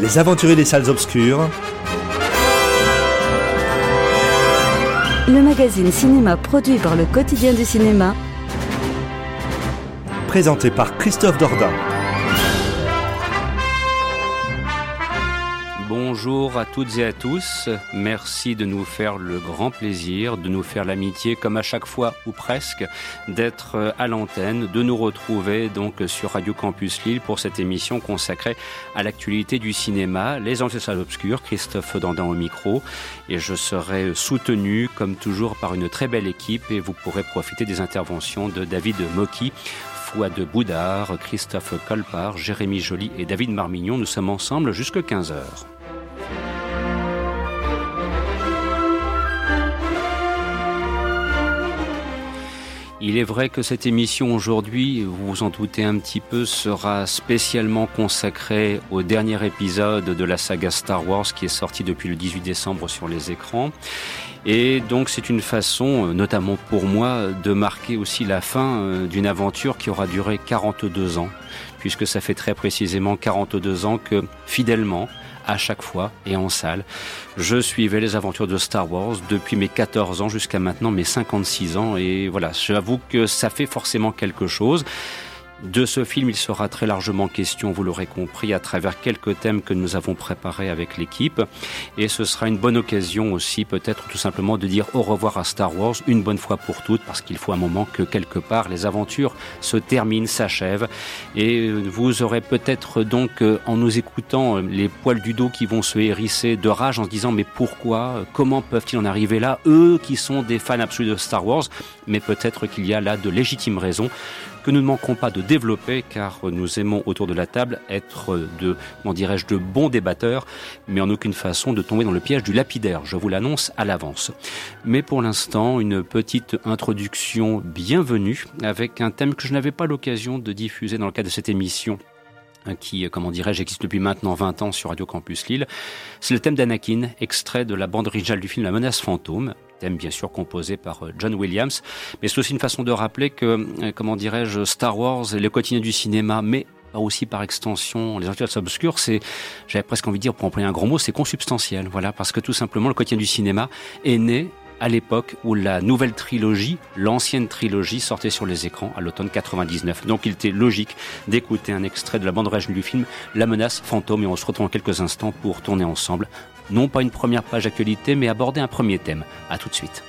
Les aventuriers des salles obscures. Le magazine cinéma produit par le quotidien du cinéma. Présenté par Christophe Dordan. Bonjour à toutes et à tous, merci de nous faire le grand plaisir, de nous faire l'amitié comme à chaque fois ou presque, d'être à l'antenne, de nous retrouver donc sur Radio Campus Lille pour cette émission consacrée à l'actualité du cinéma, les salles obscures, Christophe Dordan au micro, et je serai soutenu comme toujours par une très belle équipe et vous pourrez profiter des interventions de David Mocky, Fouad Boudard, Christophe Colpart, Jérémy Joly et David Marmignon. Nous sommes ensemble jusqu'à 15h. Il est vrai que cette émission aujourd'hui, vous vous en doutez un petit peu, sera spécialement consacrée au dernier épisode de la saga Star Wars qui est sorti depuis le 18 décembre sur les écrans. Et donc c'est une façon, notamment pour moi, de marquer aussi la fin d'une aventure qui aura duré 42 ans, puisque ça fait très précisément 42 ans que, fidèlement, à chaque fois et en salle, je suivais les aventures de Star Wars depuis mes 14 ans jusqu'à maintenant mes 56 ans. Et voilà, j'avoue que ça fait forcément quelque chose. De ce film, il sera très largement question, vous l'aurez compris, à travers quelques thèmes que nous avons préparés avec l'équipe. Et ce sera une bonne occasion aussi, peut-être tout simplement, de dire au revoir à Star Wars une bonne fois pour toutes, parce qu'il faut un moment que, quelque part, les aventures se terminent, s'achèvent. Et vous aurez peut-être donc, en nous écoutant, les poils du dos qui vont se hérisser de rage en se disant « Mais pourquoi ? Comment peuvent-ils en arriver là ? Eux qui sont des fans absolus de Star Wars ?» Mais peut-être qu'il y a là de légitimes raisons que nous ne manquerons pas de développer, car nous aimons autour de la table être de bons débatteurs, mais en aucune façon de tomber dans le piège du lapidaire, je vous l'annonce à l'avance. Mais pour l'instant, une petite introduction bienvenue avec un thème que je n'avais pas l'occasion de diffuser dans le cadre de cette émission, qui, existe depuis maintenant 20 ans sur Radio Campus Lille. C'est le thème d'Anakin, extrait de la bande originale du film La Menace Fantôme, thème bien sûr composé par John Williams, mais c'est aussi une façon de rappeler que, Star Wars et le quotidien du cinéma, mais aussi par extension, les aventures obscures, c'est, j'avais presque envie de dire, pour employer un gros mot, c'est consubstantiel, voilà, parce que tout simplement le quotidien du cinéma est né à l'époque où la nouvelle trilogie, l'ancienne trilogie, sortait sur les écrans à l'automne 99. Donc il était logique d'écouter un extrait de la bande originale du film La Menace Fantôme, et on se retrouve en quelques instants pour tourner ensemble, non pas une première page actualité, mais aborder un premier thème. À tout de suite.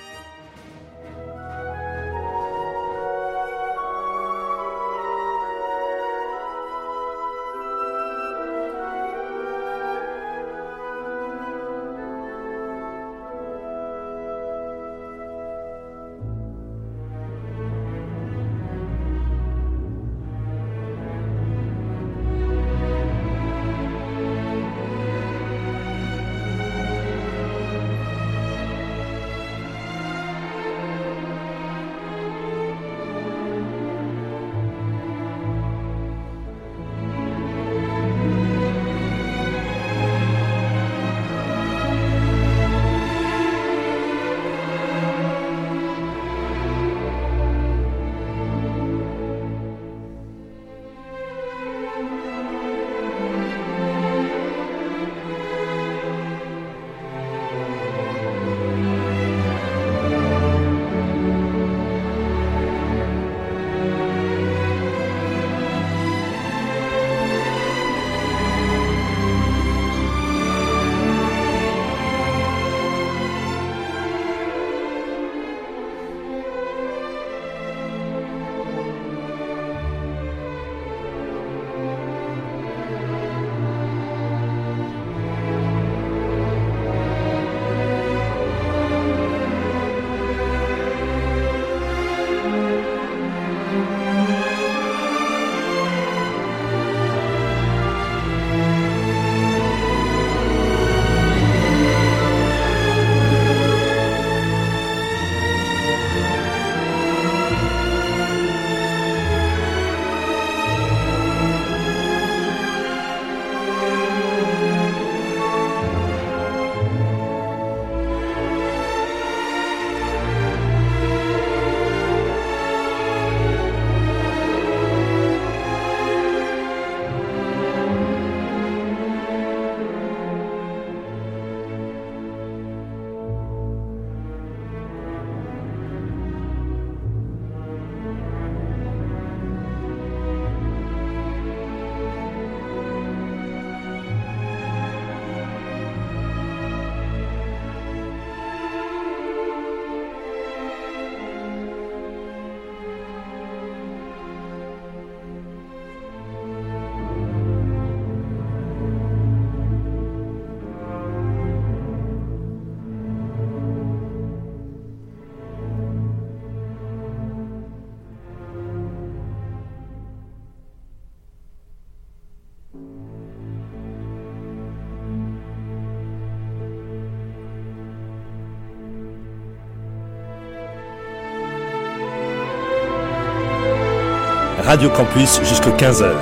Radio Campus jusqu'à 15h.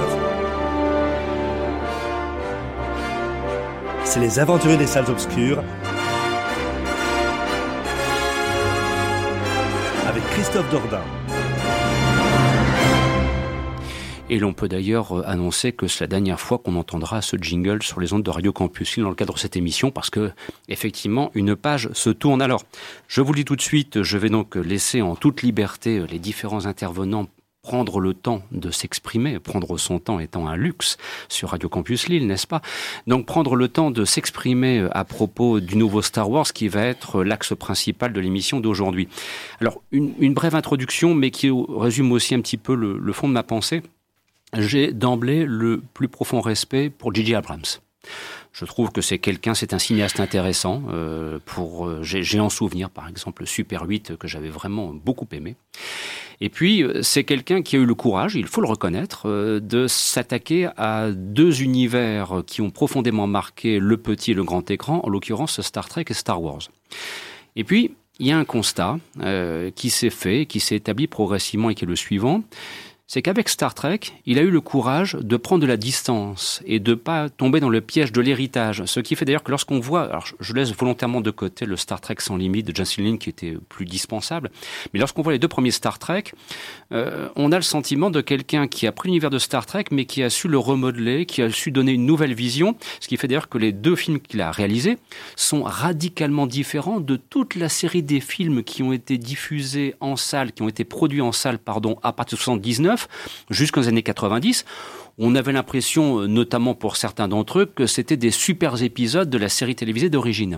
C'est les aventuriers des salles obscures avec Christophe Dordan. Et l'on peut d'ailleurs annoncer que c'est la dernière fois qu'on entendra ce jingle sur les ondes de Radio Campus Lille dans le cadre de cette émission, parce que effectivement une page se tourne. Alors, je vous le dis tout de suite, je vais donc laisser en toute liberté les différents intervenants prendre le temps de s'exprimer, prendre son temps étant un luxe sur Radio Campus Lille, n'est-ce pas ? Donc prendre le temps de s'exprimer à propos du nouveau Star Wars qui va être l'axe principal de l'émission d'aujourd'hui. Alors une brève introduction, mais qui résume aussi un petit peu le fond de ma pensée. J'ai d'emblée le plus profond respect pour J.J. Abrams. Je trouve que c'est un cinéaste intéressant. J'ai en souvenir, par exemple, le Super 8 que j'avais vraiment beaucoup aimé. Et puis, c'est quelqu'un qui a eu le courage, il faut le reconnaître, de s'attaquer à deux univers qui ont profondément marqué le petit et le grand écran, en l'occurrence Star Trek et Star Wars. Et puis, il y a un constat qui s'est fait, qui s'est établi progressivement et qui est le suivant. C'est qu'avec Star Trek, il a eu le courage de prendre de la distance et de ne pas tomber dans le piège de l'héritage. Ce qui fait d'ailleurs que lorsqu'on voit... Alors, je laisse volontairement de côté le Star Trek sans limite de John Williams qui était plus dispensable. Mais lorsqu'on voit les deux premiers Star Trek, on a le sentiment de quelqu'un qui a pris l'univers de Star Trek, mais qui a su le remodeler, qui a su donner une nouvelle vision. Ce qui fait d'ailleurs que les deux films qu'il a réalisés sont radicalement différents de toute la série des films qui ont été diffusés en salle, qui ont été produits en salle, à partir de 1979, jusqu'aux années 90, on avait l'impression, notamment pour certains d'entre eux, que c'était des super épisodes de la série télévisée d'origine.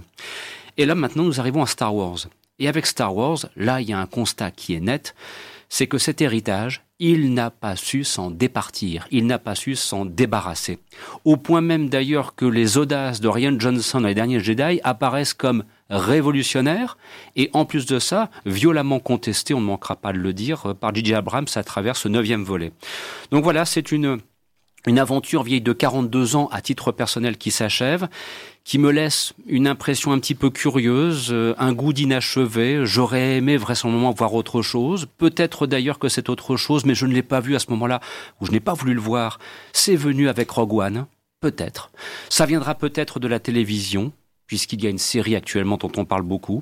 Et là, maintenant, nous arrivons à Star Wars. Et avec Star Wars, là, il y a un constat qui est net, c'est que cet héritage, il n'a pas su s'en départir, il n'a pas su s'en débarrasser. Au point même d'ailleurs que les audaces de Rian Johnson dans les derniers Jedi apparaissent comme révolutionnaires et en plus de ça, violemment contestées, on ne manquera pas de le dire, par J.J. Abrams à travers ce 9e volet. Donc voilà, c'est une aventure vieille de 42 ans à titre personnel qui s'achève, qui me laisse une impression un petit peu curieuse, un goût d'inachevé. J'aurais aimé vraisemblablement voir autre chose. Peut-être d'ailleurs que c'est autre chose, mais je ne l'ai pas vu à ce moment-là, ou je n'ai pas voulu le voir. C'est venu avec Rogue One, peut-être. Ça viendra peut-être de la télévision, puisqu'il y a une série actuellement dont on parle beaucoup.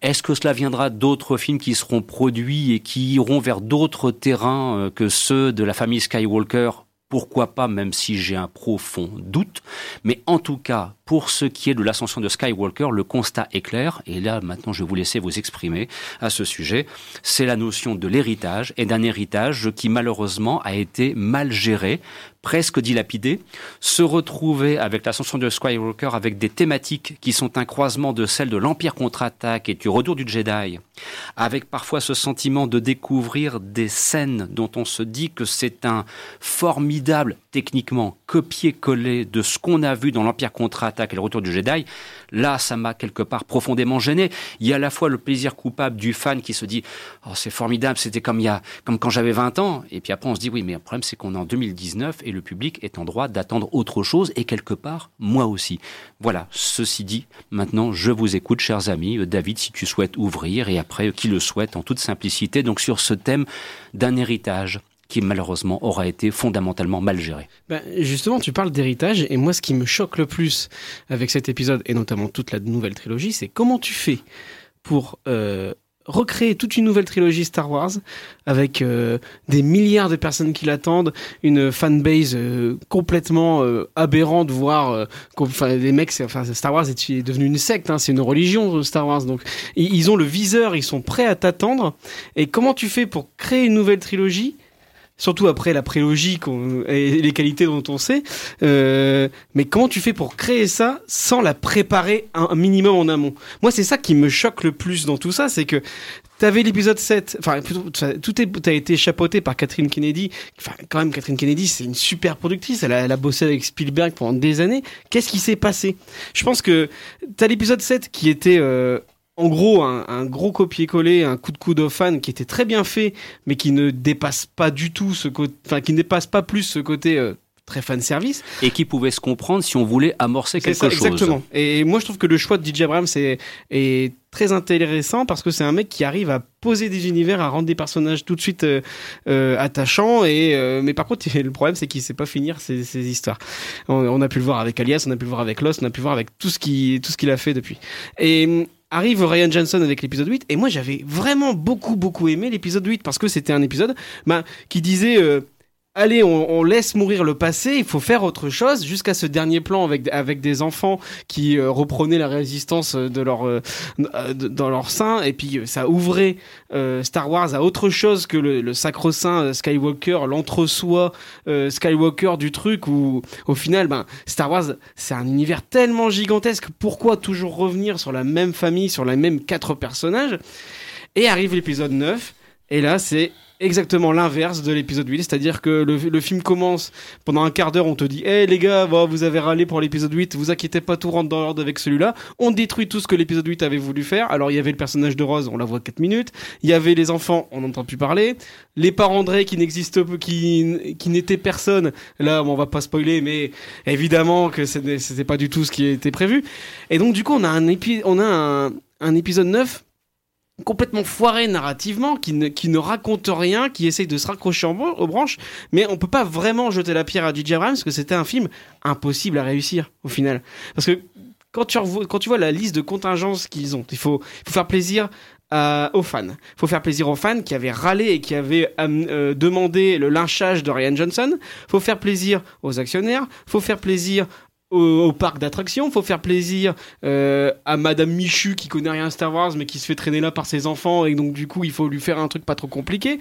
Est-ce que cela viendra d'autres films qui seront produits et qui iront vers d'autres terrains que ceux de la famille Skywalker ? Pourquoi pas, même si j'ai un profond doute. Mais en tout cas, pour ce qui est de l'ascension de Skywalker, le constat est clair. Et là, maintenant, je vais vous laisser vous exprimer à ce sujet. C'est la notion de l'héritage et d'un héritage qui, malheureusement, a été mal géré, presque dilapidé. Se retrouver avec l'ascension de Skywalker avec des thématiques qui sont un croisement de celles de l'Empire contre-attaque et du retour du Jedi, avec parfois ce sentiment de découvrir des scènes dont on se dit que c'est un formidable, techniquement, copier-coller de ce qu'on a vu dans l'Empire contre-attaque et le retour du Jedi. Là, ça m'a quelque part profondément gêné. Il y a à la fois le plaisir coupable du fan qui se dit « Oh, c'est formidable, c'était comme quand j'avais 20 ans ». Et puis après, on se dit « Oui, mais le problème, c'est qu'on est en 2019 et le public est en droit d'attendre autre chose et quelque part, moi aussi ». Voilà, ceci dit, maintenant, je vous écoute, chers amis. David, si tu souhaites ouvrir et après, qui le souhaite en toute simplicité, donc sur ce thème d'un héritage qui malheureusement aura été fondamentalement mal géré. Justement, tu parles d'héritage et moi, ce qui me choque le plus avec cet épisode et notamment toute la nouvelle trilogie, c'est comment tu fais pour recréer toute une nouvelle trilogie Star Wars avec des milliards de personnes qui l'attendent, une fanbase complètement aberrante, voire les mecs, Star Wars est devenu une secte, hein, c'est une religion Star Wars, donc ils ont le viseur, ils sont prêts à t'attendre. Et comment tu fais pour créer une nouvelle trilogie ? Surtout après la prélogie et les qualités dont on sait. Mais comment tu fais pour créer ça sans la préparer un minimum en amont ? Moi, c'est ça qui me choque le plus dans tout ça, c'est que t'avais l'épisode 7, t'as été chapeauté par Catherine Kennedy. Enfin, quand même, Catherine Kennedy, c'est une super productrice. Elle a bossé avec Spielberg pendant des années. Qu'est-ce qui s'est passé ? Je pense que t'as l'épisode 7 qui était... en gros, un gros copier-coller, un coup de coude aux fans qui était très bien fait, mais qui ne dépasse pas du tout ce côté très fan service. Et qui pouvait se comprendre si on voulait amorcer quelque chose. Exactement. Et moi, je trouve que le choix de J.J. Abrams est très intéressant parce que c'est un mec qui arrive à poser des univers, à rendre des personnages tout de suite attachants. Mais par contre, le problème, c'est qu'il ne sait pas finir ses histoires. On a pu le voir avec Alias, on a pu le voir avec Lost, on a pu le voir avec tout ce qu'il a fait depuis. Et arrive Rian Johnson avec l'épisode 8, et moi, j'avais vraiment beaucoup aimé l'épisode 8 parce que c'était un épisode qui disait... Allez, on laisse mourir le passé, il faut faire autre chose, jusqu'à ce dernier plan avec des enfants qui reprenaient la résistance de dans leur sein, et puis ça ouvrait Star Wars à autre chose que le sacro-saint Skywalker, l'entre-soi Skywalker du truc, où au final, Star Wars, c'est un univers tellement gigantesque, pourquoi toujours revenir sur la même famille, sur les mêmes 4 personnages? Et arrive l'épisode 9, et là, c'est... exactement l'inverse de l'épisode 8, c'est-à-dire que le film commence, pendant un quart d'heure on te dit « Hey les gars, vous avez râlé pour l'épisode 8, vous inquiétez pas, tout rentre dans l'ordre avec celui-là », on détruit tout ce que l'épisode 8 avait voulu faire. Alors il y avait le personnage de Rose, on la voit 4 minutes, il y avait les enfants, on n'entend plus parler, les parents de Rey qui n'étaient personne, là on va pas spoiler, mais évidemment que c'était pas du tout ce qui était prévu, et donc du coup on a un épisode 9 complètement foiré narrativement, qui ne raconte rien, qui essaye de se raccrocher aux branches, mais on peut pas vraiment jeter la pierre à J.J. Abrams parce que c'était un film impossible à réussir au final, parce que quand tu vois la liste de contingences qu'ils ont, il faut faire plaisir aux fans. Il faut faire plaisir aux fans qui avaient râlé et qui avaient demandé le lynchage de Rian Johnson. Il faut faire plaisir aux actionnaires, il faut faire plaisir au parc d'attractions, faut faire plaisir à Madame Michu qui connaît rien à Star Wars mais qui se fait traîner là par ses enfants, et donc du coup il faut lui faire un truc pas trop compliqué,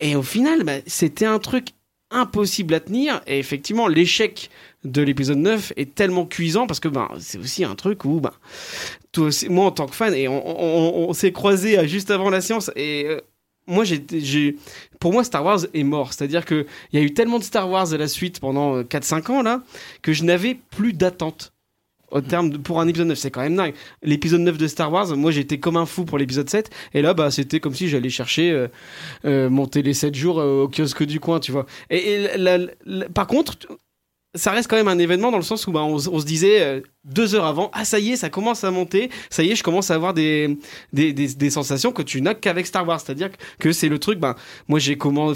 et au final c'était un truc impossible à tenir, et effectivement l'échec de l'épisode 9 est tellement cuisant parce que c'est aussi un truc où toi aussi, moi en tant que fan, et on s'est croisés juste avant la séance, et moi, pour moi, Star Wars est mort. C'est-à-dire qu'il y a eu tellement de Star Wars à la suite pendant 4-5 ans, là, que je n'avais plus d'attente au terme pour un épisode 9. C'est quand même dingue. L'épisode 9 de Star Wars, moi, j'étais comme un fou pour l'épisode 7. Et là, c'était comme si j'allais chercher mon télé 7 jours au kiosque du coin, tu vois. Et par contre... ça reste quand même un événement dans le sens où on se disait 2 heures avant, ça y est, ça commence à monter, ça y est, je commence à avoir des sensations que tu n'as qu'avec Star Wars, c'est-à-dire que c'est le truc, moi j'ai commencé,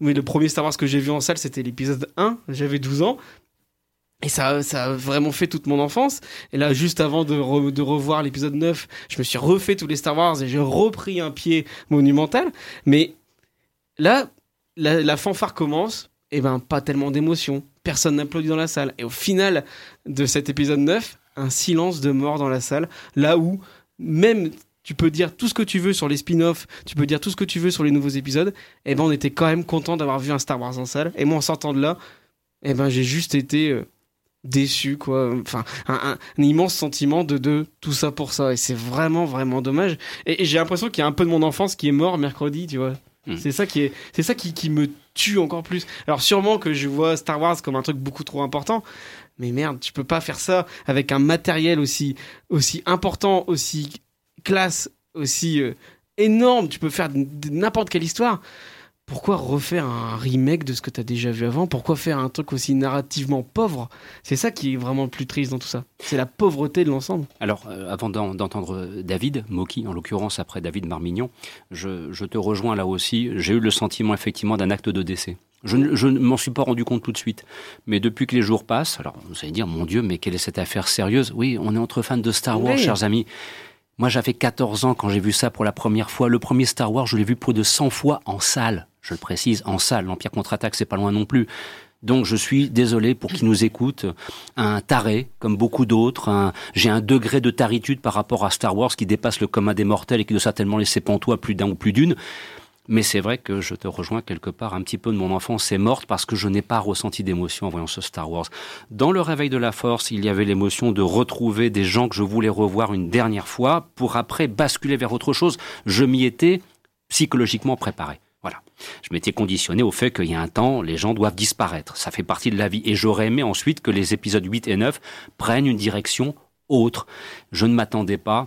mais le premier Star Wars que j'ai vu en salle c'était l'épisode 1, j'avais 12 ans, et ça a vraiment fait toute mon enfance, et là juste avant de revoir l'épisode 9, je me suis refait tous les Star Wars et j'ai repris un pied monumental, mais là, la fanfare commence, et pas tellement d'émotion. Personne n'applaudit dans la salle. Et au final de cet épisode 9, un silence de mort dans la salle, là où même tu peux dire tout ce que tu veux sur les spin-offs, tu peux dire tout ce que tu veux sur les nouveaux épisodes, on était quand même content d'avoir vu un Star Wars en salle. Et moi, en sortant de là, j'ai juste été déçu, quoi. Enfin, un immense sentiment de tout ça pour ça. Et c'est vraiment, vraiment dommage. Et j'ai l'impression qu'il y a un peu de mon enfance qui est mort mercredi, tu vois. C'est ça qui me tue encore plus. Alors sûrement que je vois Star Wars comme un truc beaucoup trop important, mais merde, tu peux pas faire ça avec un matériel aussi important, aussi classe, aussi énorme. Tu peux faire n'importe quelle histoire. Pourquoi refaire un remake de ce que t'as déjà vu avant? Pourquoi faire un truc aussi narrativement pauvre? C'est ça qui est vraiment le plus triste dans tout ça. C'est la pauvreté de l'ensemble. Alors, avant d'entendre David Mocky, en l'occurrence après David Marmignon, je te rejoins là aussi. J'ai eu le sentiment effectivement d'un acte de décès. Je ne m'en suis pas rendu compte tout de suite. Mais depuis que les jours passent, alors vous allez dire, mon Dieu, mais quelle est cette affaire sérieuse? Oui, on est entre fans de Star Wars, chers amis. Moi, j'avais 14 ans quand j'ai vu ça pour la première fois. Le premier Star Wars, je l'ai vu plus de 100 fois en salle. Je le précise, en salle, l'Empire contre-attaque, c'est pas loin non plus. Donc je suis désolé pour qui nous écoute, un taré, comme beaucoup d'autres, j'ai un degré de taritude par rapport à Star Wars qui dépasse le commun des mortels et qui doit certainement laisser pantois plus d'un ou plus d'une. Mais c'est vrai que je te rejoins quelque part, un petit peu de mon enfance est morte parce que je n'ai pas ressenti d'émotion en voyant ce Star Wars. Dans le Réveil de la Force, il y avait l'émotion de retrouver des gens que je voulais revoir une dernière fois pour après basculer vers autre chose. Je m'y étais psychologiquement préparé. Voilà. Je m'étais conditionné au fait qu'il y a un temps, les gens doivent disparaître. Ça fait partie de la vie. Et j'aurais aimé ensuite que les épisodes 8 et 9 prennent une direction autre. Je ne m'attendais pas.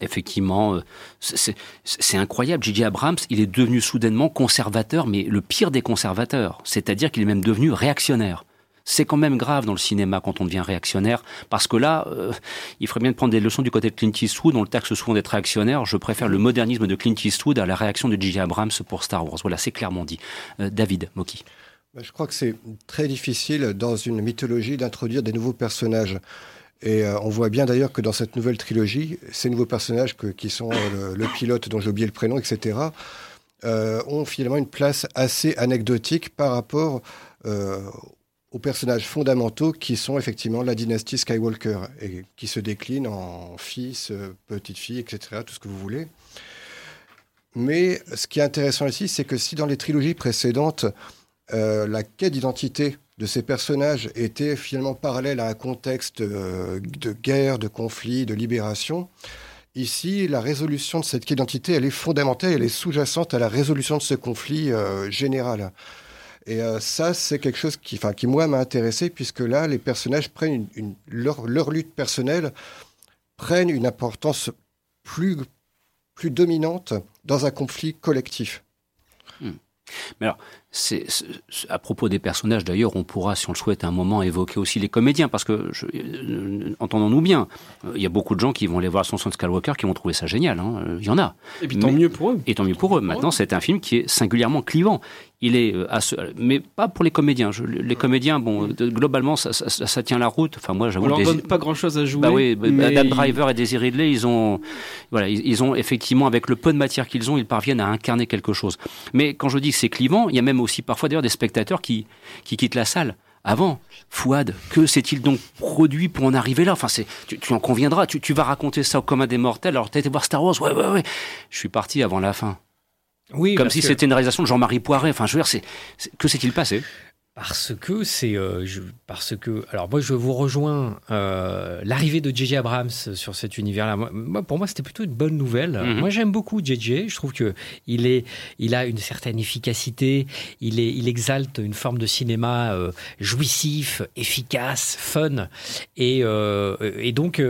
Effectivement, c'est incroyable. J.J. Abrams, il est devenu soudainement conservateur, mais le pire des conservateurs. C'est-à-dire qu'il est même devenu réactionnaire. C'est quand même grave dans le cinéma quand on devient réactionnaire, parce que là, il ferait bien de prendre des leçons du côté de Clint Eastwood, on le taxe souvent d'être réactionnaire. Je préfère le modernisme de Clint Eastwood à la réaction de J.J. Abrams pour Star Wars. Voilà, c'est clairement dit. David Mocky. Je crois que c'est très difficile dans une mythologie d'introduire des nouveaux personnages. Et on voit bien d'ailleurs que dans cette nouvelle trilogie, ces nouveaux personnages qui sont le pilote dont j'ai oublié le prénom, etc., ont finalement une place assez anecdotique par rapport aux personnages fondamentaux qui sont effectivement la dynastie Skywalker et qui se déclinent en fils, petite-fille, etc., tout ce que vous voulez. Mais ce qui est intéressant ici, c'est que si dans les trilogies précédentes, la quête d'identité de ces personnages était finalement parallèle à un contexte de guerre, de conflit, de libération. Ici, la résolution de cette quête d'identité, elle est fondamentale, elle est sous-jacente à la résolution de ce conflit général. Et ça, c'est quelque chose qui moi, m'a intéressé, puisque là, les personnages prennent leur lutte personnelle prennent une importance plus dominante dans un conflit collectif. Mais alors, c'est à propos des personnages, d'ailleurs, on pourra, si on le souhaite, à un moment évoquer aussi les comédiens, parce que, entendons-nous bien, il y a beaucoup de gens qui vont aller voir Son de Skywalker qui vont trouver ça génial, hein. Il y en a. Et puis tant mieux pour eux. Et tant mieux pour eux. Maintenant, c'est un film qui est singulièrement clivant. Il est, mais pas pour les comédiens. Les comédiens, bon, globalement, ça tient la route. Enfin, moi, j'avoue, on leur donne pas grand-chose à jouer. Bah oui, mais Adam Driver et Daisy Ridley, ils ont effectivement, avec le peu de matière qu'ils ont, ils parviennent à incarner quelque chose. Mais quand je dis que c'est clivant, il y a même aussi parfois d'ailleurs des spectateurs qui quittent la salle. Avant, Fouad, que s'est-il donc produit pour en arriver là ? Enfin, tu en conviendras, tu vas raconter ça comme un des mortels. Alors, t'as été voir Star Wars ? Ouais. Je suis parti avant la fin. Oui, comme si c'était une réalisation de Jean-Marie Poiré. Enfin, je veux dire, que s'est-il passé ? Alors moi, je vous rejoins. L'arrivée de J.J. Abrams sur cet univers-là, pour moi, c'était plutôt une bonne nouvelle. Mm-hmm. Moi, j'aime beaucoup J.J. Je trouve qu'il a une certaine efficacité. Il exalte une forme de cinéma jouissif, efficace, fun. Et donc,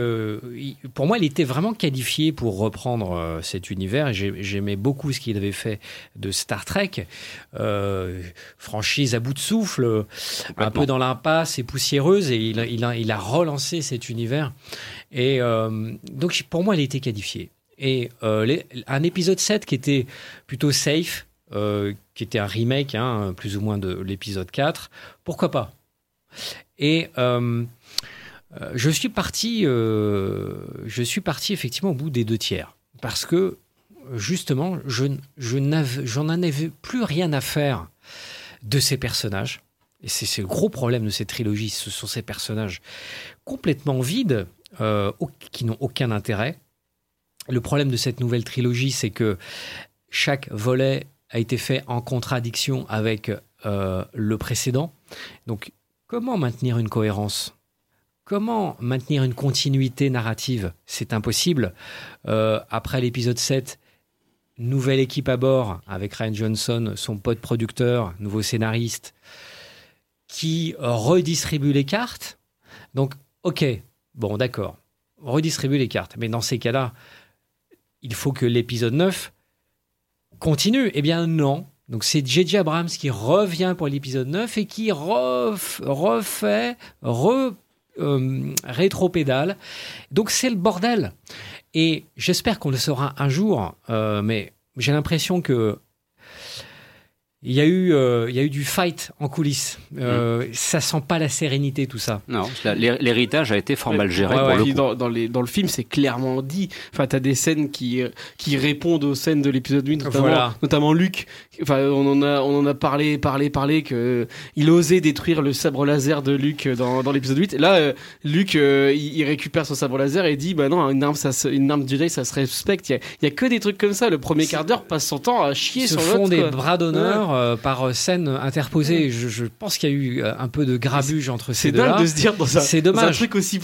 pour moi, il était vraiment qualifié pour reprendre cet univers. J'aimais beaucoup ce qu'il avait fait de Star Trek, franchise à bout de souffle. Un peu dans l'impasse et poussiéreuse, et il a relancé cet univers. Et donc, pour moi, il était qualifié. Et un épisode 7 qui était plutôt safe, qui était un remake, plus ou moins, de l'épisode 4, pourquoi pas ? Et je suis parti effectivement au bout des 2 tiers, parce que justement, j'en avais plus rien à faire de ces personnages, et c'est le gros problème de cette trilogie, ce sont ces personnages complètement vides, qui n'ont aucun intérêt. Le problème de cette nouvelle trilogie, c'est que chaque volet a été fait en contradiction avec le précédent. Donc, comment maintenir une cohérence ? Comment maintenir une continuité narrative ? C'est impossible. Après l'épisode 7, nouvelle équipe à bord avec Rian Johnson, son pote producteur, nouveau scénariste, qui redistribue les cartes. Donc, redistribue les cartes. Mais dans ces cas-là, il faut que l'épisode 9 continue. Eh bien non. Donc c'est J.J. Abrams qui revient pour l'épisode 9 et qui rétropédale. Donc c'est le bordel. Et j'espère qu'on le saura un jour, mais j'ai l'impression que il y a eu du fight en coulisses. Ça sent pas la sérénité, tout ça. Non, l'héritage a été fort mal géré pour le coup. Dans le film, c'est clairement dit. Enfin, t'as des scènes qui répondent aux scènes de l'épisode 8, notamment Luke. Enfin, on en a parlé que il osait détruire le sabre laser de Luke dans l'épisode 8. Là, Luke, il récupère son sabre laser et dit, bah non, une arme Jedi, ça se respecte. Il y a que des trucs comme ça. Le premier quart d'heure passe son temps à chier sur l'autre. Ils se font des bras d'honneur. Par scène interposée, je pense qu'il y a eu un peu de grabuge entre ces deux-là. C'est dingue de se dire dans un truc aussi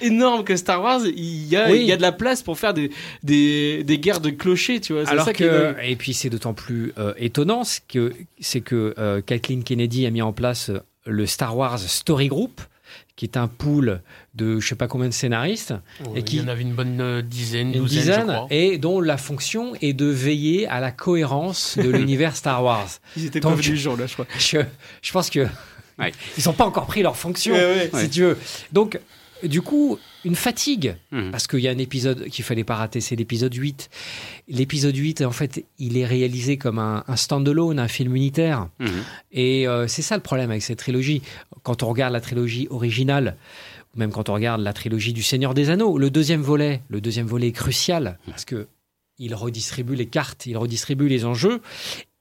énorme que Star Wars, il y a de la place pour faire des guerres de clochers, tu vois. C'est alors ça que et puis c'est d'autant plus étonnant, c'est que Kathleen Kennedy a mis en place le Star Wars Story Group, qui est un pool de je sais pas combien de scénaristes, et qui il y en avait une bonne douzaine, je crois, et dont la fonction est de veiller à la cohérence de l'univers Star Wars. Ils étaient pas venus le jour là, je crois. Je pense que Ouais. Ils n'ont pas encore pris leur fonction, si tu veux. Donc, du coup, une fatigue, parce qu'il y a un épisode qu'il ne fallait pas rater, c'est l'épisode 8. L'épisode 8, en fait, il est réalisé comme un stand-alone, un film unitaire. Et c'est ça le problème avec cette trilogie. Quand on regarde la trilogie originale, même quand on regarde la trilogie du Seigneur des Anneaux, le deuxième volet est crucial, parce qu'il redistribue les cartes, il redistribue les enjeux.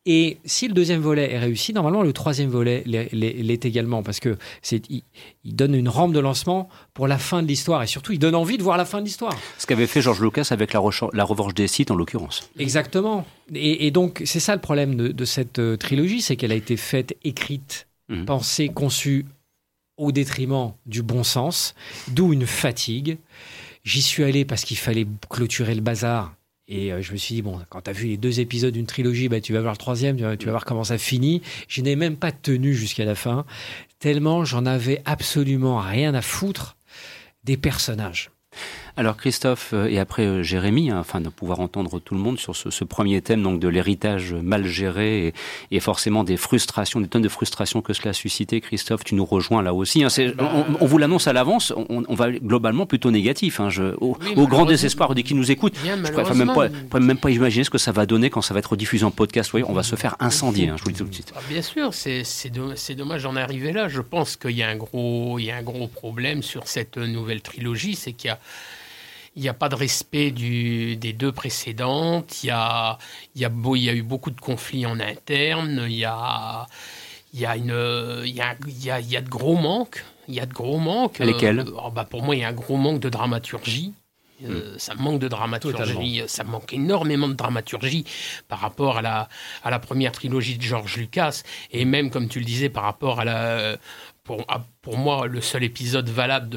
Et si le deuxième volet est réussi, normalement, le troisième volet l'est également, parce que il donne une rampe de lancement pour la fin de l'histoire, et surtout, il donne envie de voir la fin de l'histoire. Ce qu'avait fait George Lucas avec la revanche des Sith, en l'occurrence. Exactement. Et donc, c'est ça le problème de cette trilogie, c'est qu'elle a été faite, écrite, pensée, conçue, au détriment du bon sens, d'où une fatigue. J'y suis allé parce qu'il fallait clôturer le bazar. Et je me suis dit, bon, quand tu as vu les deux épisodes d'une trilogie, bah, tu vas voir le troisième, tu vas voir comment ça finit. Je n'ai même pas tenu jusqu'à la fin, tellement j'en avais absolument rien à foutre des personnages. Alors Christophe et après Jérémy, afin de pouvoir entendre tout le monde sur ce premier thème donc de l'héritage mal géré et forcément des frustrations, des tonnes de frustrations que cela a suscité, Christophe, tu nous rejoins là aussi. Hein, on vous l'annonce à l'avance, on va globalement plutôt négatif. Hein, au grand désespoir des qui nous écoutent, je ne pourrais même pas imaginer ce que ça va donner quand ça va être diffusé en podcast. Voyez, on va se faire incendier, je vous le dis tout de suite. Ah, bien sûr, c'est dommage d'en arriver là. Je pense qu'il y a un gros problème sur cette nouvelle trilogie, c'est qu'il y a... Il n'y a pas de respect des deux précédentes. Il y a eu beaucoup de conflits en interne. Il y a de gros manques. Il y a de gros manques. Lesquels pour moi, il y a un gros manque de dramaturgie. Ça manque de dramaturgie. Totalement. Ça manque énormément de dramaturgie par rapport à la première trilogie de George Lucas. Et même, comme tu le disais, par rapport à la... Pour moi, le seul épisode valable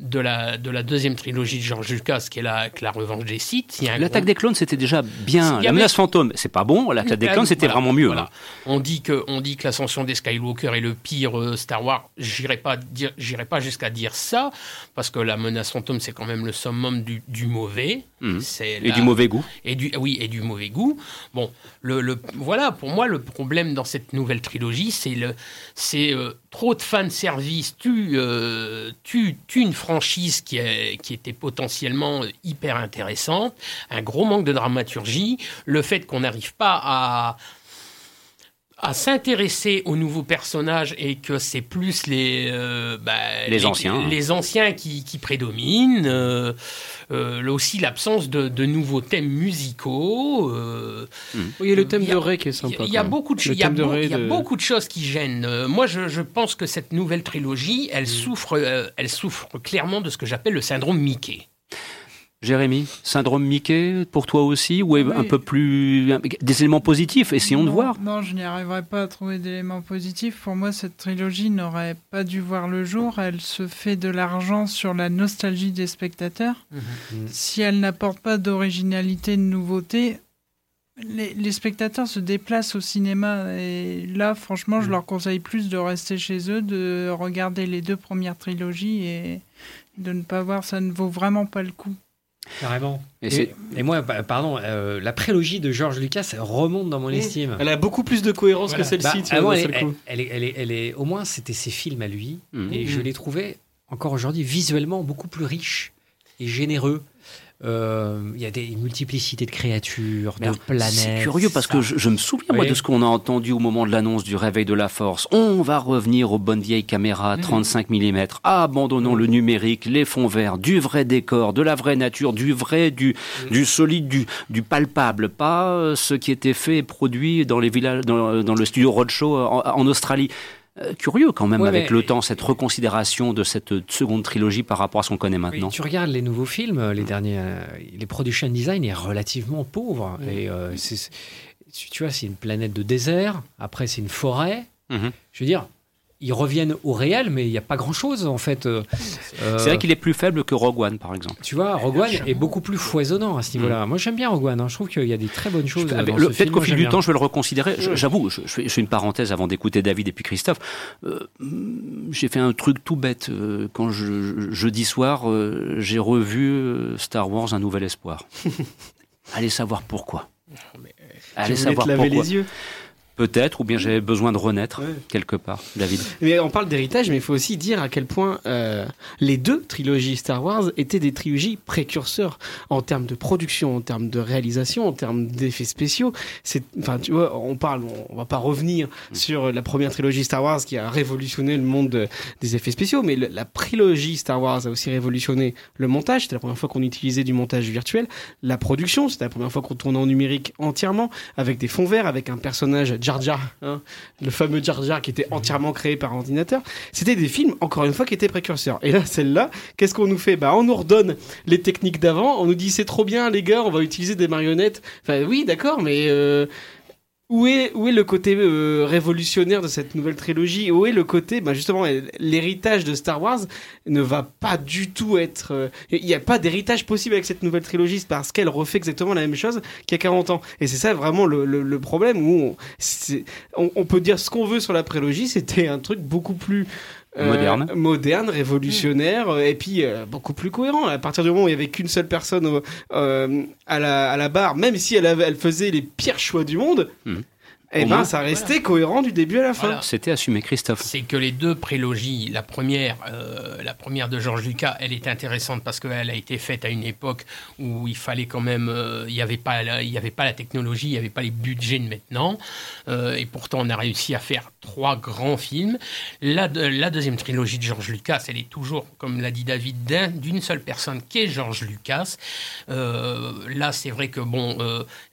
de la deuxième trilogie de George Lucas, qui est la revanche des Sith. L'attaque des clones, c'était déjà bien. La menace fantôme, c'est pas bon. L'attaque des clones, c'était vraiment mieux. Voilà. On dit que l'ascension des Skywalker est le pire Star Wars. J'irai pas jusqu'à dire ça, parce que la menace fantôme, c'est quand même le summum du mauvais. Du mauvais goût. Et du mauvais goût. Bon, voilà, pour moi, le problème dans cette nouvelle trilogie, c'est trop de fanservice tue une franchise qui était potentiellement hyper intéressante, un gros manque de dramaturgie, le fait qu'on n'arrive pas à s'intéresser aux nouveaux personnages et que c'est plus les anciens qui prédominent, aussi l'absence de nouveaux thèmes musicaux. Oui, et le thème de Rey qui est sympa. Il y a beaucoup de choses qui gênent. Moi, je pense que cette nouvelle trilogie, elle souffre clairement de ce que j'appelle le syndrome Mickey. Jérémy, syndrome Mickey, pour toi aussi, ou un peu plus... des éléments positifs, essayons de voir. Non, je n'y arriverai pas à trouver d'éléments positifs. Pour moi, cette trilogie n'aurait pas dû voir le jour. Elle se fait de l'argent sur la nostalgie des spectateurs. Si elle n'apporte pas d'originalité, de nouveauté, les spectateurs se déplacent au cinéma. Et là, franchement, je leur conseille plus de rester chez eux, de regarder les deux premières trilogies et de ne pas voir. Ça ne vaut vraiment pas le coup. Carrément. Et moi, la prélogie de George Lucas remonte dans mon estime. Elle a beaucoup plus de cohérence que celle-ci. Au moins, c'était ses films à lui. Et je les trouvais, encore aujourd'hui, visuellement beaucoup plus riches et généreux. Il y a des multiplicités de créatures, de planètes. C'est curieux parce que je me souviens moi de ce qu'on a entendu au moment de l'annonce du réveil de la Force. On va revenir aux bonnes vieilles caméras 35 mm, abandonnons le numérique, les fonds verts, du vrai décor, de la vraie nature, du vrai, du solide, du palpable, pas ce qui était fait et produit dans les villages, dans le studio Roadshow en Australie. Curieux quand même avec le temps, cette reconsidération de cette seconde trilogie par rapport à ce qu'on connaît maintenant. Tu regardes les nouveaux films, les derniers, les production design est relativement pauvre. Et tu vois, c'est une planète de désert, après c'est une forêt. Je veux dire, ils reviennent au réel, mais il n'y a pas grand-chose en fait. C'est vrai qu'il est plus faible que Rogue One, par exemple. Tu vois, Rogue One est beaucoup plus foisonnant à ce niveau-là. Moi, j'aime bien Rogue One. Hein. Je trouve qu'il y a des très bonnes choses. Peut-être qu'au fil du temps, je vais le reconsidérer. J'avoue, je fais une parenthèse avant d'écouter David et puis Christophe. J'ai fait un truc tout bête. Quand jeudi soir, j'ai revu Star Wars, Un Nouvel Espoir. Allez savoir pourquoi. Allez savoir pourquoi. Les yeux. Peut-être, ou bien j'avais besoin de renaître quelque part, David. Mais on parle d'héritage, mais il faut aussi dire à quel point les deux trilogies Star Wars étaient des trilogies précurseurs en termes de production, en termes de réalisation, en termes d'effets spéciaux. Enfin, tu vois, on va pas revenir sur la première trilogie Star Wars qui a révolutionné le monde des effets spéciaux, mais la trilogie Star Wars a aussi révolutionné le montage. C'était la première fois qu'on utilisait du montage virtuel. La production, c'était la première fois qu'on tournait en numérique entièrement, avec des fonds verts, avec un personnage Jar Jar, le fameux Jar Jar qui était entièrement créé par ordinateur. C'était des films, encore une fois, qui étaient précurseurs. Et là, celle-là, qu'est-ce qu'on nous fait ? On nous redonne les techniques d'avant, on nous dit c'est trop bien les gars, on va utiliser des marionnettes. Enfin oui, d'accord, mais où est le côté révolutionnaire de cette nouvelle trilogie ? Où est le côté, justement, l'héritage de Star Wars ne va pas du tout être... Il n'y a pas d'héritage possible avec cette nouvelle trilogie parce qu'elle refait exactement la même chose qu'il y a 40 ans. Et c'est ça vraiment le problème où on peut dire ce qu'on veut sur la prélogie, c'était un truc beaucoup plus... moderne, révolutionnaire, et puis beaucoup plus cohérent. À partir du moment où il n'y avait qu'une seule personne à la barre, même si elle faisait les pires choix du monde, ça restait cohérent du début à la fin. Voilà. C'était assumé, Christophe. C'est que les deux prélogies, la première de George Lucas, elle est intéressante parce qu'elle a été faite à une époque où il fallait quand même... Il n'y avait pas la technologie, il n'y avait pas les budgets de maintenant, et pourtant on a réussi à faire 3 grands films. La deuxième trilogie de George Lucas, elle est toujours, comme l'a dit David, d'une seule personne qui est George Lucas. Là, c'est vrai que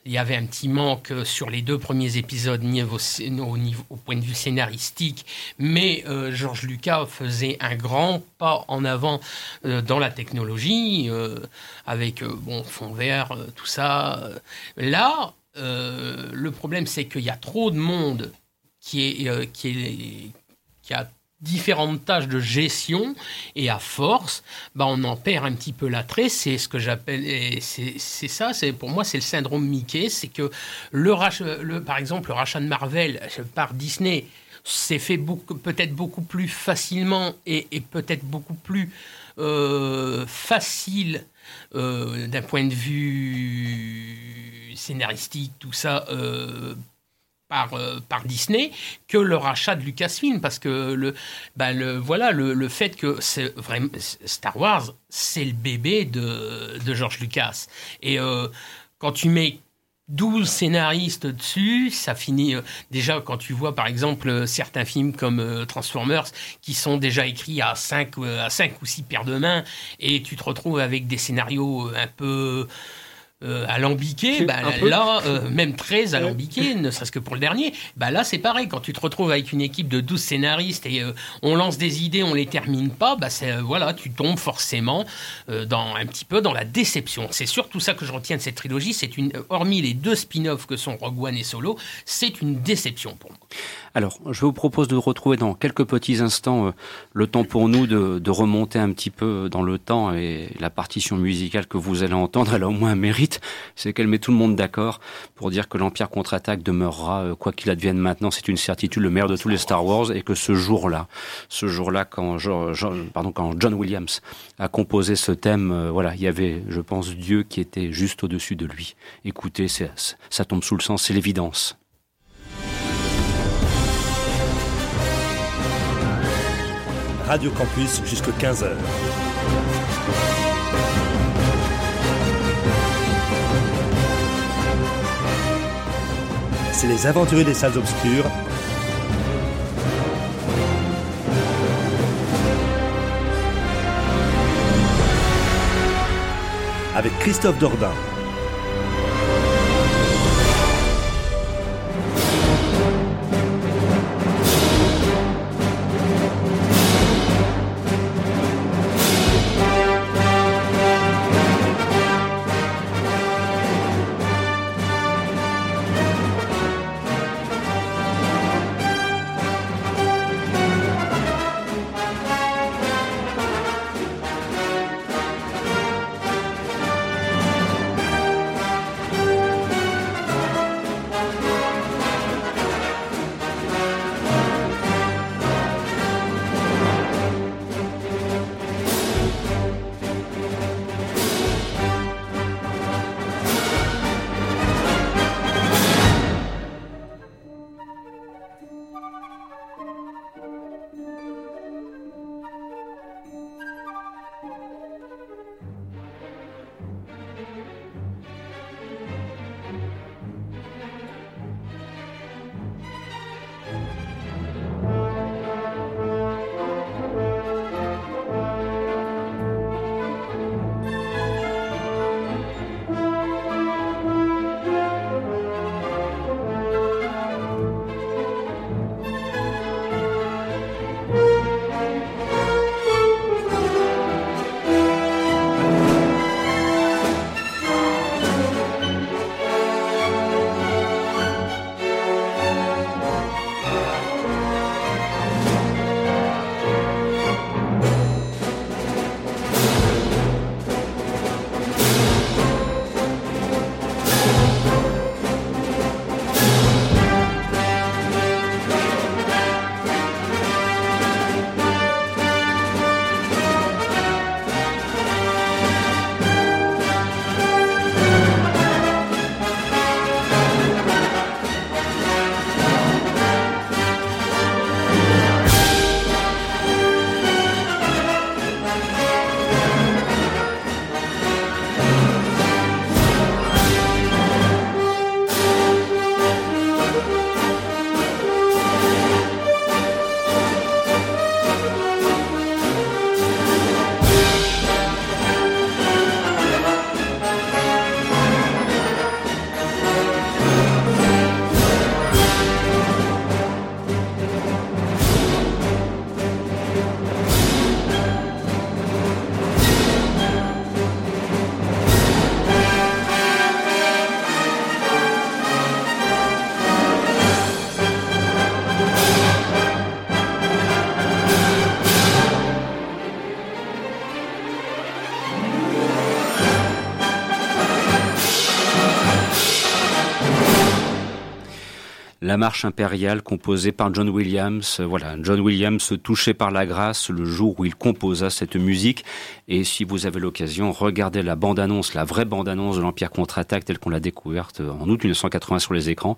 il y avait un petit manque sur les 2 premiers épisodes au point de vue scénaristique, mais George Lucas faisait un grand pas en avant dans la technologie, avec fond vert, tout ça. Là, le problème, c'est qu'il y a trop de monde qui a différentes tâches de gestion, et à force, on en perd un petit peu l'attrait. C'est ce que j'appelle, et pour moi, c'est le syndrome Mickey. C'est que par exemple, le rachat de Marvel par Disney s'est fait peut-être beaucoup plus facilement et peut-être beaucoup plus facile d'un point de vue scénaristique, tout ça. Par Disney, que le rachat de Lucasfilm, parce que le fait que c'est vraiment Star Wars, c'est le bébé de George Lucas, et quand tu mets 12 scénaristes dessus, ça finit déjà quand tu vois par exemple certains films comme Transformers qui sont déjà écrits à 5 ou 6 paires de mains, et tu te retrouves avec des scénarios un peu alambiqué, même très alambiqué, ne serait-ce que pour le dernier. Là, c'est pareil, quand tu te retrouves avec une équipe de 12 scénaristes et on lance des idées, on les termine pas, tu tombes forcément un petit peu dans la déception. C'est surtout ça que je retiens de cette trilogie, hormis les 2 spin-offs que sont Rogue One et Solo, c'est une déception pour moi. Alors, je vous propose de retrouver dans quelques petits instants le temps pour nous de remonter un petit peu dans le temps, et la partition musicale que vous allez entendre, elle a au moins un mérite. C'est qu'elle met tout le monde d'accord pour dire que l'Empire contre-attaque demeurera, quoi qu'il advienne maintenant, c'est une certitude, le meilleur de tous les Star Wars, et que ce jour-là, quand John Williams a composé ce thème, il y avait, je pense, Dieu qui était juste au-dessus de lui. Écoutez, ça tombe sous le sens, c'est l'évidence. Radio Campus jusqu'à 15h. C'est les aventuriers des salles obscures. Avec Christophe Dordan. La marche impériale composée par John Williams. Voilà, John Williams touché par la grâce le jour où il composa cette musique. Et si vous avez l'occasion, regardez la bande-annonce, la vraie bande-annonce de l'Empire contre-attaque telle qu'on l'a découverte en août 1980 sur les écrans.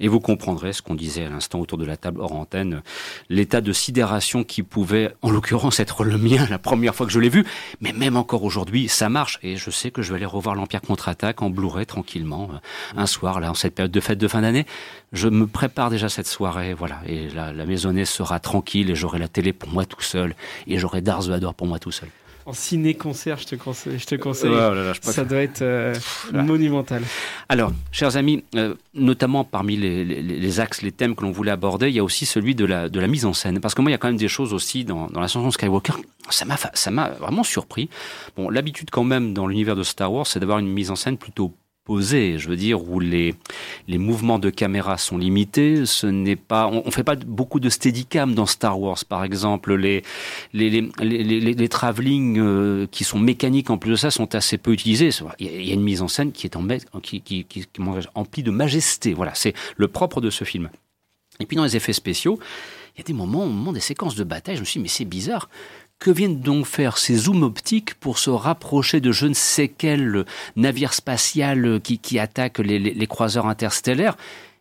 Et vous comprendrez ce qu'on disait à l'instant autour de la table hors antenne, l'état de sidération qui pouvait, en l'occurrence, être le mien la première fois que je l'ai vu. Mais même encore aujourd'hui, ça marche. Et je sais que je vais aller revoir l'Empire contre-attaque en Blu-ray tranquillement un soir, là, en cette période de fête de fin d'année. Je me prépare déjà cette soirée, voilà. Et la maisonnée sera tranquille et j'aurai la télé pour moi tout seul. Et j'aurai Darth Vader pour moi tout seul. En ciné-concert, je te conseille. Oh là là, ça doit être monumental. Alors, chers amis, notamment parmi les axes, les thèmes que l'on voulait aborder, il y a aussi celui de la mise en scène. Parce que moi, il y a quand même des choses aussi dans l'Ascension Skywalker. Ça m'a vraiment surpris. Bon, l'habitude quand même dans l'univers de Star Wars, c'est d'avoir une mise en scène plutôt posée, je veux dire, où les mouvements de caméra sont limités. Ce n'est pas, on fait pas beaucoup de steadicam dans Star Wars, par exemple. Les travelling qui sont mécaniques en plus de ça sont assez peu utilisés. Il y a une mise en scène qui est qui emplie de majesté. Voilà, c'est le propre de ce film. Et puis dans les effets spéciaux, il y a des moments, au moment des séquences de bataille, je me suis dit, mais c'est bizarre. Que viennent donc faire ces zooms optiques pour se rapprocher de je ne sais quel navire spatial qui attaque les croiseurs interstellaires ?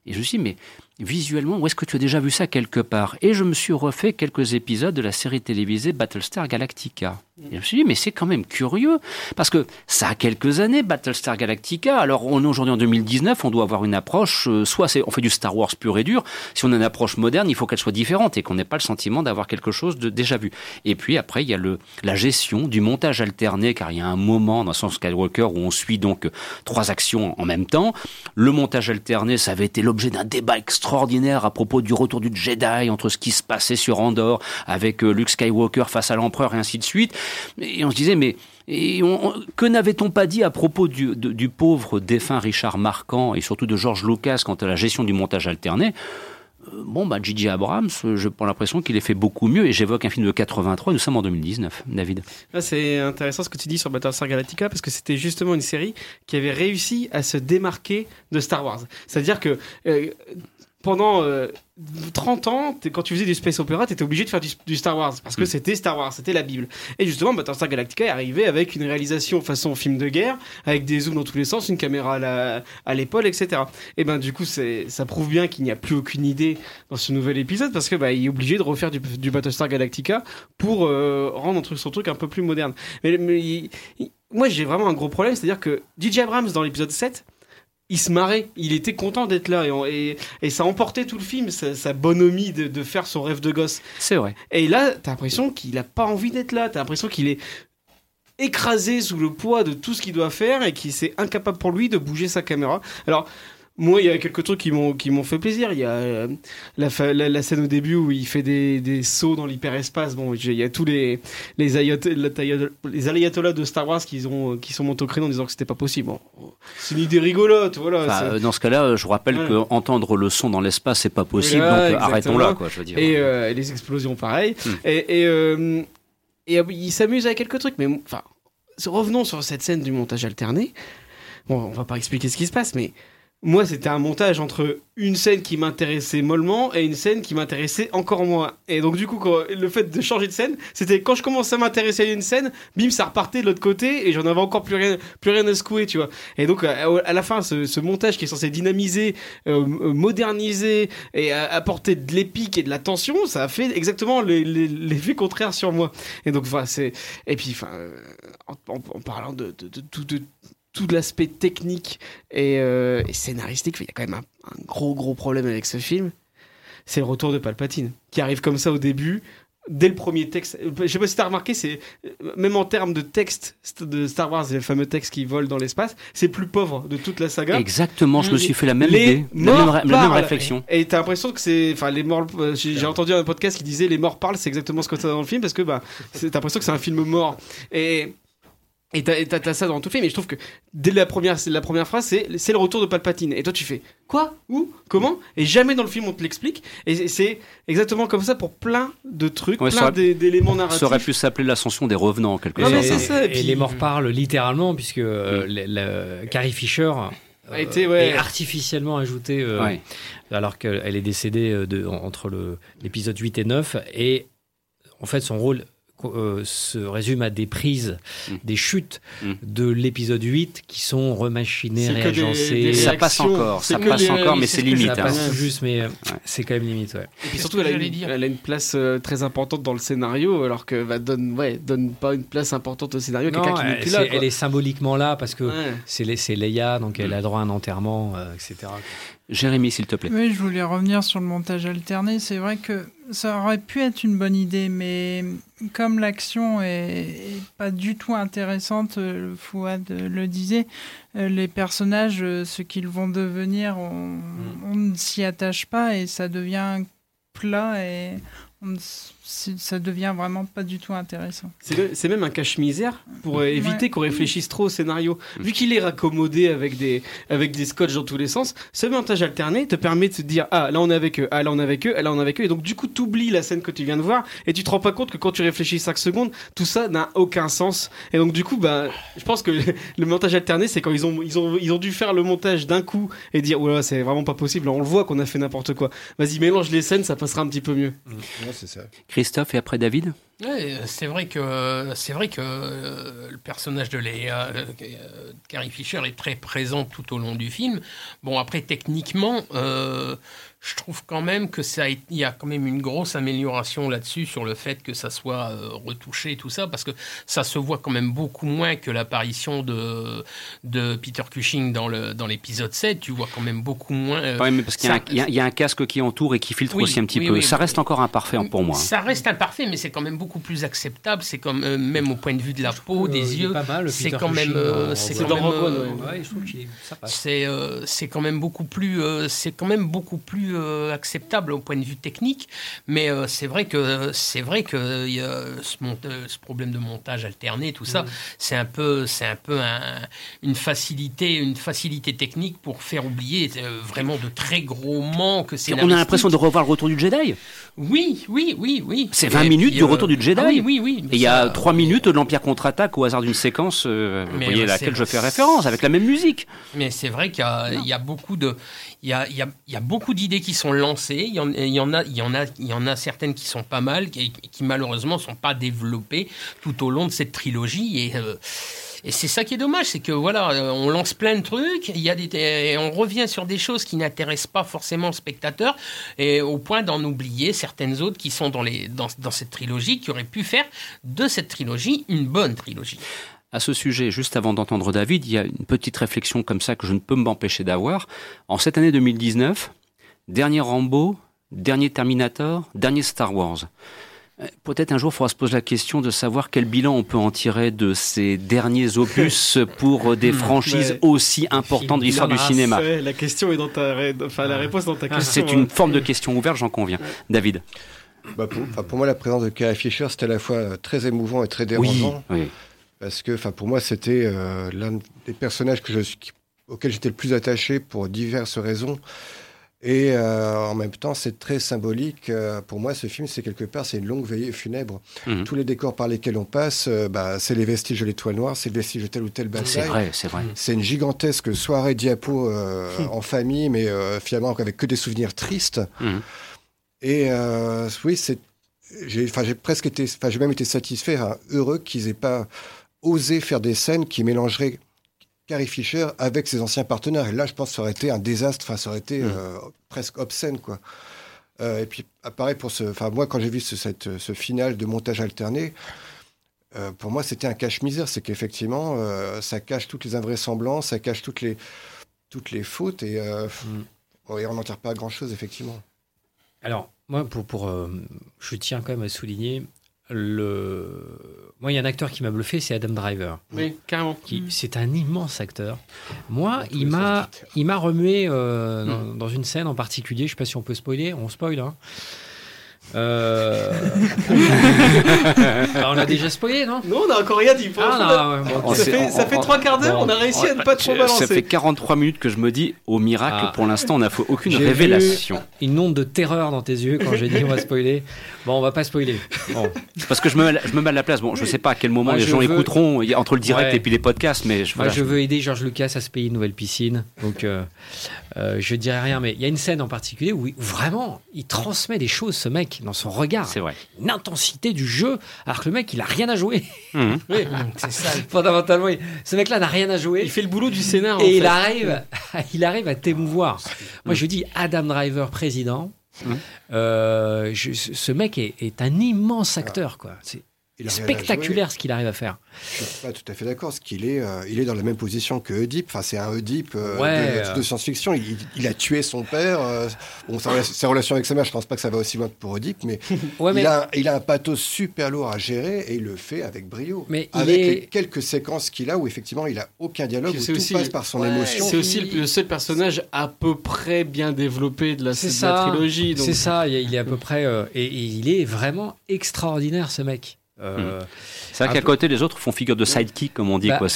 Et je me suis dit, mais visuellement, où est-ce que tu as déjà vu ça quelque part ? Et je me suis refait quelques épisodes de la série télévisée Battlestar Galactica. Et je me suis dit, mais c'est quand même curieux, parce que ça a quelques années, Battlestar Galactica. Alors, on est aujourd'hui en 2019, on doit avoir une approche, on fait du Star Wars pur et dur. Si on a une approche moderne, il faut qu'elle soit différente et qu'on n'ait pas le sentiment d'avoir quelque chose de déjà vu. Et puis après, il y a la gestion du montage alterné, car il y a un moment dans Ascension Skywalker où on suit donc trois actions en même temps. Le montage alterné, ça avait été l'objet d'un débat extraordinaire à propos du retour du Jedi, entre ce qui se passait sur Andorre avec Luke Skywalker face à l'empereur et ainsi de suite. Et on se disait, que n'avait-on pas dit à propos du pauvre défunt Richard Marquand et surtout de George Lucas quant à la gestion du montage alterné ? J.J. Abrams, j'ai l'impression qu'il ait fait beaucoup mieux, et j'évoque un film de 83, nous sommes en 2019, David. Là, c'est intéressant ce que tu dis sur Battlestar Galactica, parce que c'était justement une série qui avait réussi à se démarquer de Star Wars. C'est-à-dire que pendant 30 ans, quand tu faisais du space opéra, t'étais obligé de faire du Star Wars, parce que c'était Star Wars, c'était la Bible. Et justement, Battlestar Galactica est arrivé avec une réalisation façon film de guerre, avec des zooms dans tous les sens, une caméra à l'épaule, etc. Et ben du coup, ça prouve bien qu'il n'y a plus aucune idée dans ce nouvel épisode, parce que il est obligé de refaire du Battlestar Galactica pour rendre son truc un peu plus moderne. Mais moi, j'ai vraiment un gros problème, c'est-à-dire que J.J. Abrams, dans l'épisode 7, il se marrait, il était content d'être là et ça emportait tout le film, sa bonhomie de faire son rêve de gosse. C'est vrai. Et là, t'as l'impression qu'il a pas envie d'être là, t'as l'impression qu'il est écrasé sous le poids de tout ce qu'il doit faire et qu'il est incapable pour lui de bouger sa caméra. Alors, moi, il y a quelques trucs qui m'ont fait plaisir. Il y a la scène au début où il fait des sauts dans l'hyperespace. Bon, il y a tous les ayatollahs de Star Wars qui sont montés au créneau en disant que c'était pas possible. Bon, c'est une idée rigolote, voilà. Dans ce cas-là, je vous rappelle qu'entendre le son dans l'espace, c'est pas possible. Là, donc arrêtons là, quoi. Je veux dire. Et les explosions, pareil. Et il s'amuse à quelques trucs, mais enfin, revenons sur cette scène du montage alterné. Bon, on va pas expliquer ce qui se passe, mais moi, c'était un montage entre une scène qui m'intéressait mollement et une scène qui m'intéressait encore moins. Et donc, du coup, le fait de changer de scène, c'était quand je commençais à m'intéresser à une scène, bim, ça repartait de l'autre côté et j'en avais encore plus rien à secouer, tu vois. Et donc, à la fin, ce montage qui est censé dynamiser, moderniser et apporter de l'épique et de la tension, ça a fait exactement l'effet contraire sur moi. Et donc, voilà, et puis, en parlant de tout l'aspect technique et scénaristique, il y a quand même un gros problème avec ce film, c'est le retour de Palpatine, qui arrive comme ça au début, dès le premier texte. Je sais pas si t'as remarqué, c'est même en termes de texte de Star Wars, le fameux texte qui vole dans l'espace, c'est plus pauvre de toute la saga. Exactement, je me suis fait la même idée, la même réflexion. Et t'as l'impression que c'est, enfin, les morts. J'ai entendu un podcast qui disait les morts parlent, c'est exactement ce que t'as dans le film, parce que t'as l'impression que c'est un film mort. Et t'as ça dans tout le film, mais je trouve que dès la première phrase, c'est le retour de Palpatine. Et toi, tu fais quoi ? Où ? Comment ? Et jamais dans le film, on te l'explique. Et c'est exactement comme ça pour plein de trucs, d'éléments narratifs. Ça aurait pu s'appeler l'ascension des revenants, en quelque sorte. Et les morts parlent littéralement, puisque Carrie Fisher et artificiellement ajoutée alors qu'elle est décédée entre l'épisode 8 et 9. Et en fait, son rôle se résume à des prises, des chutes de l'épisode 8 qui sont remachinées, réagencées. Ça passe encore, mais c'est limite. Ça passe tout juste, mais c'est quand même limite. Ouais. Et puis surtout, elle a une place très importante dans le scénario, alors que donne pas une place importante au scénario. Non, quelqu'un qui n'est plus là. Elle est symboliquement là parce que c'est Leia, donc elle a droit à un enterrement, etc. Jérémy, s'il te plaît. Oui, je voulais revenir sur le montage alterné. C'est vrai que ça aurait pu être une bonne idée, mais comme l'action est pas du tout intéressante, Fouad le disait, les personnages, ce qu'ils vont devenir, on ne s'y attache pas et ça devient plat et ça devient vraiment pas du tout intéressant. C'est même un cache-misère pour éviter qu'on réfléchisse trop au scénario. Vu qu'il est raccommodé avec des scotch dans tous les sens, ce montage alterné te permet de te dire « Ah, là on est avec eux, ah, là on est avec eux, ah, là on est avec eux ». Et donc du coup, t'oublies la scène que tu viens de voir et tu te rends pas compte que quand tu réfléchis 5 secondes, tout ça n'a aucun sens. Et donc du coup, je pense que le montage alterné, c'est quand ils ont dû faire le montage d'un coup et dire « Oula, c'est vraiment pas possible, on le voit qu'on a fait n'importe quoi. Vas-y, mélange les scènes, ça passera un petit peu mieux. » C'est ça. Christophe et après David. Ouais, c'est vrai que le personnage de Leia, Carrie Fisher, est très présent tout au long du film. Bon, après, techniquement, je trouve quand même que il y a quand même une grosse amélioration là-dessus sur le fait que ça soit retouché et tout ça, parce que ça se voit quand même beaucoup moins que l'apparition de Peter Cushing dans l'épisode 7. Tu vois quand même beaucoup moins. Mais parce qu'il y a un casque qui entoure et qui filtre aussi un petit peu. Ça reste encore imparfait pour moi. Ça reste imparfait, mais c'est quand même beaucoup plus acceptable. C'est comme même au point de vue de la peau, des yeux. C'est quand même. C'est quand même beaucoup plus. C'est quand même beaucoup plus. Acceptable au point de vue technique, mais c'est vrai que ce problème de montage alterné, tout ça, c'est un peu une facilité technique pour faire oublier vraiment de très gros manques scénaristiques. On a l'impression de revoir le Retour du Jedi. Oui. C'est 20 minutes du Retour du Jedi. Oui. Et il y a 3 minutes de l'Empire contre-attaque au hasard d'une séquence, vous voyez laquelle je fais référence, avec la même musique. Mais c'est vrai qu'il y a beaucoup de... Il y a beaucoup d'idées qui sont lancées. Il y en a certaines qui sont pas mal, qui malheureusement sont pas développées tout au long de cette trilogie. Et c'est ça qui est dommage, c'est que on lance plein de trucs, et on revient sur des choses qui n'intéressent pas forcément le spectateur, et au point d'en oublier certaines autres qui sont dans cette trilogie, qui auraient pu faire de cette trilogie une bonne trilogie. À ce sujet, juste avant d'entendre David, il y a une petite réflexion comme ça que je ne peux m'empêcher d'avoir. En cette année 2019, dernier Rambo, dernier Terminator, dernier Star Wars. Peut-être un jour, il faudra se poser la question de savoir quel bilan on peut en tirer de ces derniers opus pour des franchises aussi importantes de l'histoire du cinéma. La question est dans la réponse dans ta question. C'est une forme de question ouverte, j'en conviens. David. Pour moi, la présence de Carrie Fisher, c'était à la fois très émouvant et très dérangeant. Oui. Parce que, pour moi, c'était l'un des personnages auquel j'étais le plus attaché pour diverses raisons. Et en même temps, c'est très symbolique. Pour moi, ce film, c'est quelque part, c'est une longue veillée funèbre. Mmh. Tous les décors par lesquels on passe, c'est les vestiges de l'Étoile Noire, c'est les vestiges de telle ou telle bataille. C'est vrai. C'est une gigantesque soirée diapo en famille, mais finalement avec que des souvenirs tristes. Mmh. Et j'ai même été satisfait, heureux qu'ils aient pas osé faire des scènes qui mélangeraient Carrie Fisher avec ses anciens partenaires. Et là, je pense que ça aurait été un désastre. Enfin, ça aurait été presque obscène, quoi. Et puis, pareil pour moi, quand j'ai vu ce final de montage alterné, pour moi, c'était un cache-misère. C'est qu'effectivement, ça cache toutes les invraisemblances, ça cache toutes les fautes. Et, et on n'en tire pas grand-chose, effectivement. Alors, moi, je tiens quand même à souligner... Moi, il y a un acteur qui m'a bluffé, c'est Adam Driver. Oui, carrément. C'est un immense acteur. Moi, il m'a remué dans une scène en particulier. Je ne sais pas si on peut spoiler. On spoil, hein. On a déjà spoilé, non? Non, on n'a encore rien dit. Ça fait 3 quarts d'heure, on a réussi à ne pas trop balancer. Ça fait 43 minutes que je me dis, au miracle, pour l'instant, on n'a fait aucune révélation. Une onde de terreur dans tes yeux quand j'ai dit on va spoiler. Bon, on va pas spoiler. Bon. Parce que je me mets à la place. Bon, je sais pas à quel moment les gens écouteront entre le direct et puis les podcasts, mais je veux aider George Lucas à se payer une nouvelle piscine. Donc, je dirais rien, mais il y a une scène en particulier où vraiment, il transmet des choses, ce mec. Dans son regard, c'est vrai. Une intensité du jeu, alors que le mec il a rien à jouer. Mmh. Oui, c'est ça. Fondamentalement, ce mec-là n'a rien à jouer. Il fait le boulot du scénar. Et il arrive à t'émouvoir. Moi, je dis Adam Driver président. Ce mec est un immense acteur, quoi. C'est spectaculaire ce qu'il arrive à faire. Je suis pas tout à fait d'accord, parce qu'il est, il est dans la même position que Oedipe. Enfin, c'est un Oedipe de science-fiction. Il a tué son père. Sa relation avec sa mère, je pense pas que ça va aussi loin que pour Oedipe, mais, il a un pathos super lourd à gérer et il le fait avec brio. Mais avec les quelques séquences qu'il a où effectivement il a aucun dialogue, où tout passe par son émotion. C'est aussi le seul personnage à peu près bien développé de la trilogie. Donc. C'est ça. Il est à peu près et il est vraiment extraordinaire, ce mec. C'est vrai qu'à côté les autres font figure de sidekick, comme on dit, quoi.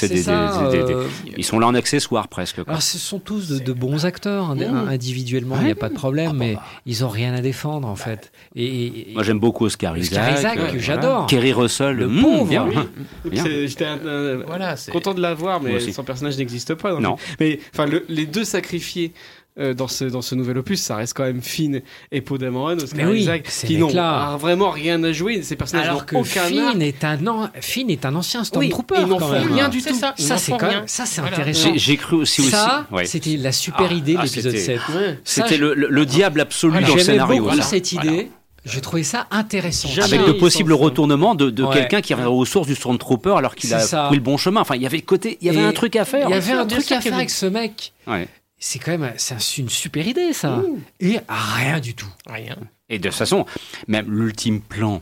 Ils sont là en accessoire presque, quoi. Alors, ce sont tous de bons acteurs individuellement, il n'y a pas de problème, mais ils n'ont rien à défendre en fait. Et moi j'aime beaucoup Oscar Isaac, que j'adore. Kerry Russell, le pauvre. J'étais content de l'avoir, mais son personnage n'existe pas dans mais enfin les deux sacrifiés dans ce nouvel opus, ça reste quand même Finn et Poe Dameron, Oscar Isaac, qui n'ont vraiment rien à jouer. Ces personnages alors que Finn est un ancien Stormtrooper. Ils n'en font rien du tout. Ça c'est quand même intéressant. J'ai cru aussi. Ça, c'était la super idée de l'épisode 7. C'était le diable absolu dans le scénario. J'aimais beaucoup cette idée. J'ai trouvé ça intéressant. Avec de possibles retournements de quelqu'un qui revient aux sources du Stormtrooper alors qu'il a pris le bon chemin. Enfin, il y avait un truc à faire. Il y avait un truc à faire avec ce mec. C'est quand même une super idée, ça. Ouh. Et rien du tout. Rien. Et de toute façon, même l'ultime plan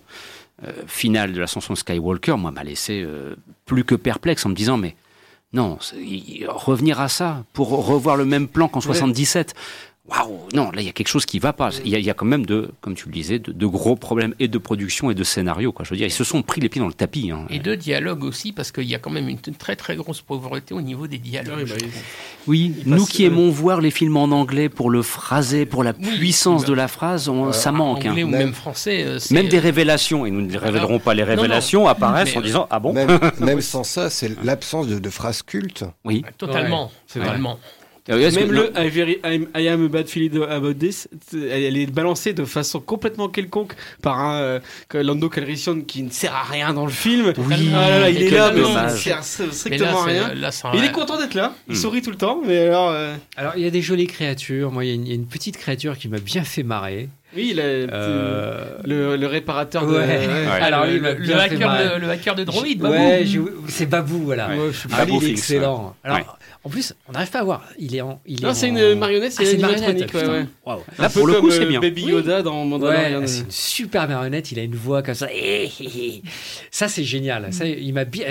final de l'ascension de Skywalker, moi, m'a laissé plus que perplexe en me disant, mais non, revenir à ça pour revoir le même plan qu'en 77. Waouh, non, là, il y a quelque chose qui ne va pas. Il y a quand même, comme tu le disais, de gros problèmes et de production et de scénario, quoi. Je veux dire, ils se sont pris les pieds dans le tapis. Hein. Et de dialogue aussi, parce qu'il y a quand même une très, très grosse pauvreté au niveau des dialogues. Oui, nous qui aimons voir les films en anglais pour le phrasé, pour la puissance de la phrase, ça manque. Anglais, hein. Ou même français. Même des révélations, et nous ne révélerons pas les révélations, apparaissent en disant « Ah bon ?» Même sans ça, c'est l'absence de phrases cultes. Oui. Totalement, totalement. Même I am a bad feeling about this, elle est balancée de façon complètement quelconque par un Lando Calrissian qui ne sert à rien dans le film. Oui, il est là, mais il ne sert strictement à rien. Il est content d'être là, il sourit tout le temps. Mais alors, il y a des jolies créatures. Moi, il y a une petite créature qui m'a bien fait marrer. Oui, le réparateur de... Alors, le hacker de droïdes, Babou. Ouais, c'est Babou, voilà. Ouais, Babou, il est excellent. Ouais. Alors, en plus, on n'arrive pas à voir. C'est une marionnette, c'est une animatronique. Ouais. Wow. Là, pour le coup, c'est bien. Baby Yoda dans Mandalorian. Ouais, c'est une super marionnette, il a une voix comme ça. Ça, c'est génial. Ça,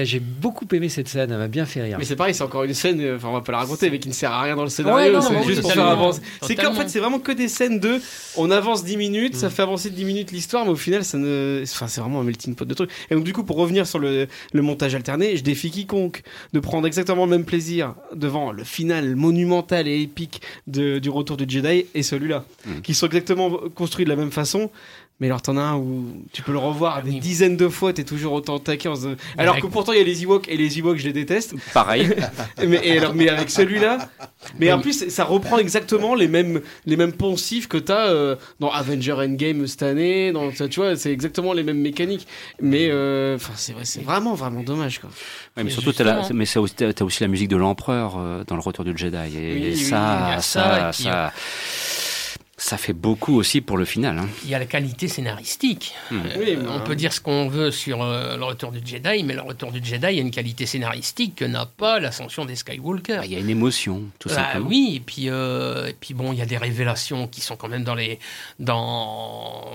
j'ai beaucoup aimé cette scène, elle m'a bien fait rire. Mais c'est pareil, c'est encore une scène, enfin, on va pas la raconter, mais qui ne sert à rien dans le scénario, c'est juste pour faire avancer. C'est qu'en fait, c'est vraiment que des scènes de... On avance 10 minutes, ça fait avancer de 10 minutes l'histoire, mais au final, c'est vraiment un melting pot de trucs. Et donc, du coup, pour revenir sur le montage alterné, je défie quiconque de prendre exactement le même plaisir devant le final monumental et épique du Retour du Jedi et celui-là, qui sont exactement construits de la même façon. Mais alors, t'en as un où tu peux le revoir des dizaines de fois, t'es toujours autant taqué. Alors que pourtant, il y a les Ewoks, et les Ewoks, je les déteste. Pareil. mais avec celui-là. Mais en plus, ça reprend exactement les mêmes poncifs que t'as dans Avengers Endgame cette année. Tu vois, c'est exactement les mêmes mécaniques. Mais c'est vraiment, vraiment dommage, quoi. Ouais, mais surtout, t'as aussi la musique de l'Empereur dans le Retour du Jedi. Ça fait beaucoup aussi pour le final. Hein. Il y a la qualité scénaristique. On peut dire ce qu'on veut sur le Retour du Jedi, mais le Retour du Jedi a une qualité scénaristique que n'a pas l'Ascension des Skywalker. Il y a une émotion, tout simplement. Oui, et puis bon, il y a des révélations qui sont quand même dans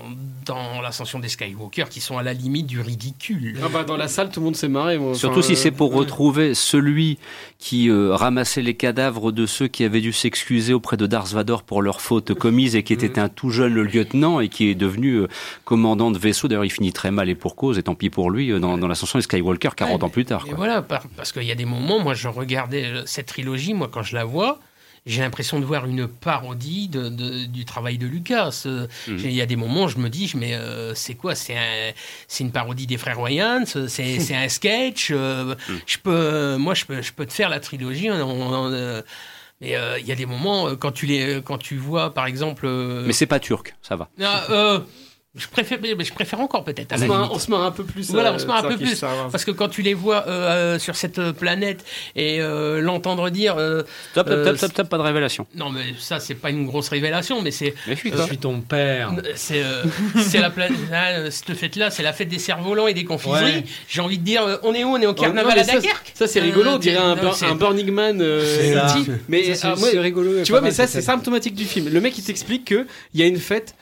l'Ascension des Skywalker, qui sont à la limite du ridicule. Dans la salle, tout le monde s'est marré. Surtout si c'est pour retrouver celui qui ramassait les cadavres de ceux qui avaient dû s'excuser auprès de Darth Vader pour leur faute commise. et qui était un tout jeune lieutenant et qui est devenu commandant de vaisseau. D'ailleurs, il finit très mal et pour cause, et tant pis pour lui, dans l'Ascension des Skywalker 40 ans plus tard. Quoi. Et voilà, parce qu'il y a des moments, moi je regardais cette trilogie, moi quand je la vois, j'ai l'impression de voir une parodie du travail de Lucas. Il y a des moments, je me dis, mais c'est quoi ? C'est une parodie des frères Wayans, c'est un sketch. Je peux te faire la trilogie. Mais il y a des moments quand tu vois, par exemple. Mais c'est pas turc, ça va. Je préfère encore peut-être. On se marre un peu plus. Voilà, on se marre un peu plus. Parce que quand tu les vois sur cette planète et l'entendre dire. Top, pas de révélation. Non, mais ça, c'est pas une grosse révélation, mais c'est. Mais je suis ton père. C'est la planète. Cette fête-là, c'est la fête des cerfs-volants et des confiseries. Ouais. J'ai envie de dire, on est où ? On est au carnaval à Dunkerque ? Ça, c'est rigolo. On dirait un Burning Man. Mais c'est rigolo. Tu vois, mais ça, c'est symptomatique du film. Le mec, il t'explique qu'il y a une fête.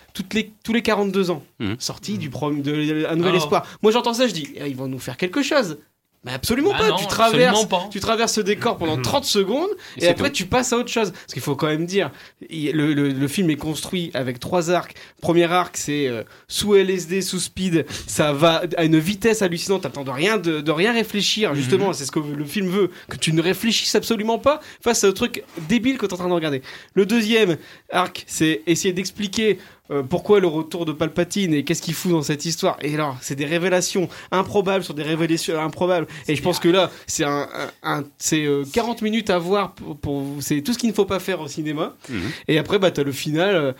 Tous les 42 ans, sorti du programme de Un Nouvel Espoir. Moi, j'entends ça, je dis, ils vont nous faire quelque chose. Mais absolument pas. Non, tu traverses ce décor pendant 30 secondes et après tu passes à autre chose. Parce qu'il faut quand même dire, le film est construit avec 3 arcs. Premier arc, c'est sous LSD, sous speed, ça va à une vitesse hallucinante. T'attends de rien réfléchir. Justement, c'est ce que le film veut, que tu ne réfléchisses absolument pas face au truc débile que t'es en train de regarder. Le deuxième arc, c'est essayer d'expliquer pourquoi le retour de Palpatine et qu'est-ce qu'il fout dans cette histoire. Et alors, c'est des révélations improbables sur des révélations improbables. Et je pense que là, c'est 40 minutes à voir pour c'est tout ce qu'il ne faut pas faire au cinéma. Et après, bah, t'as le final.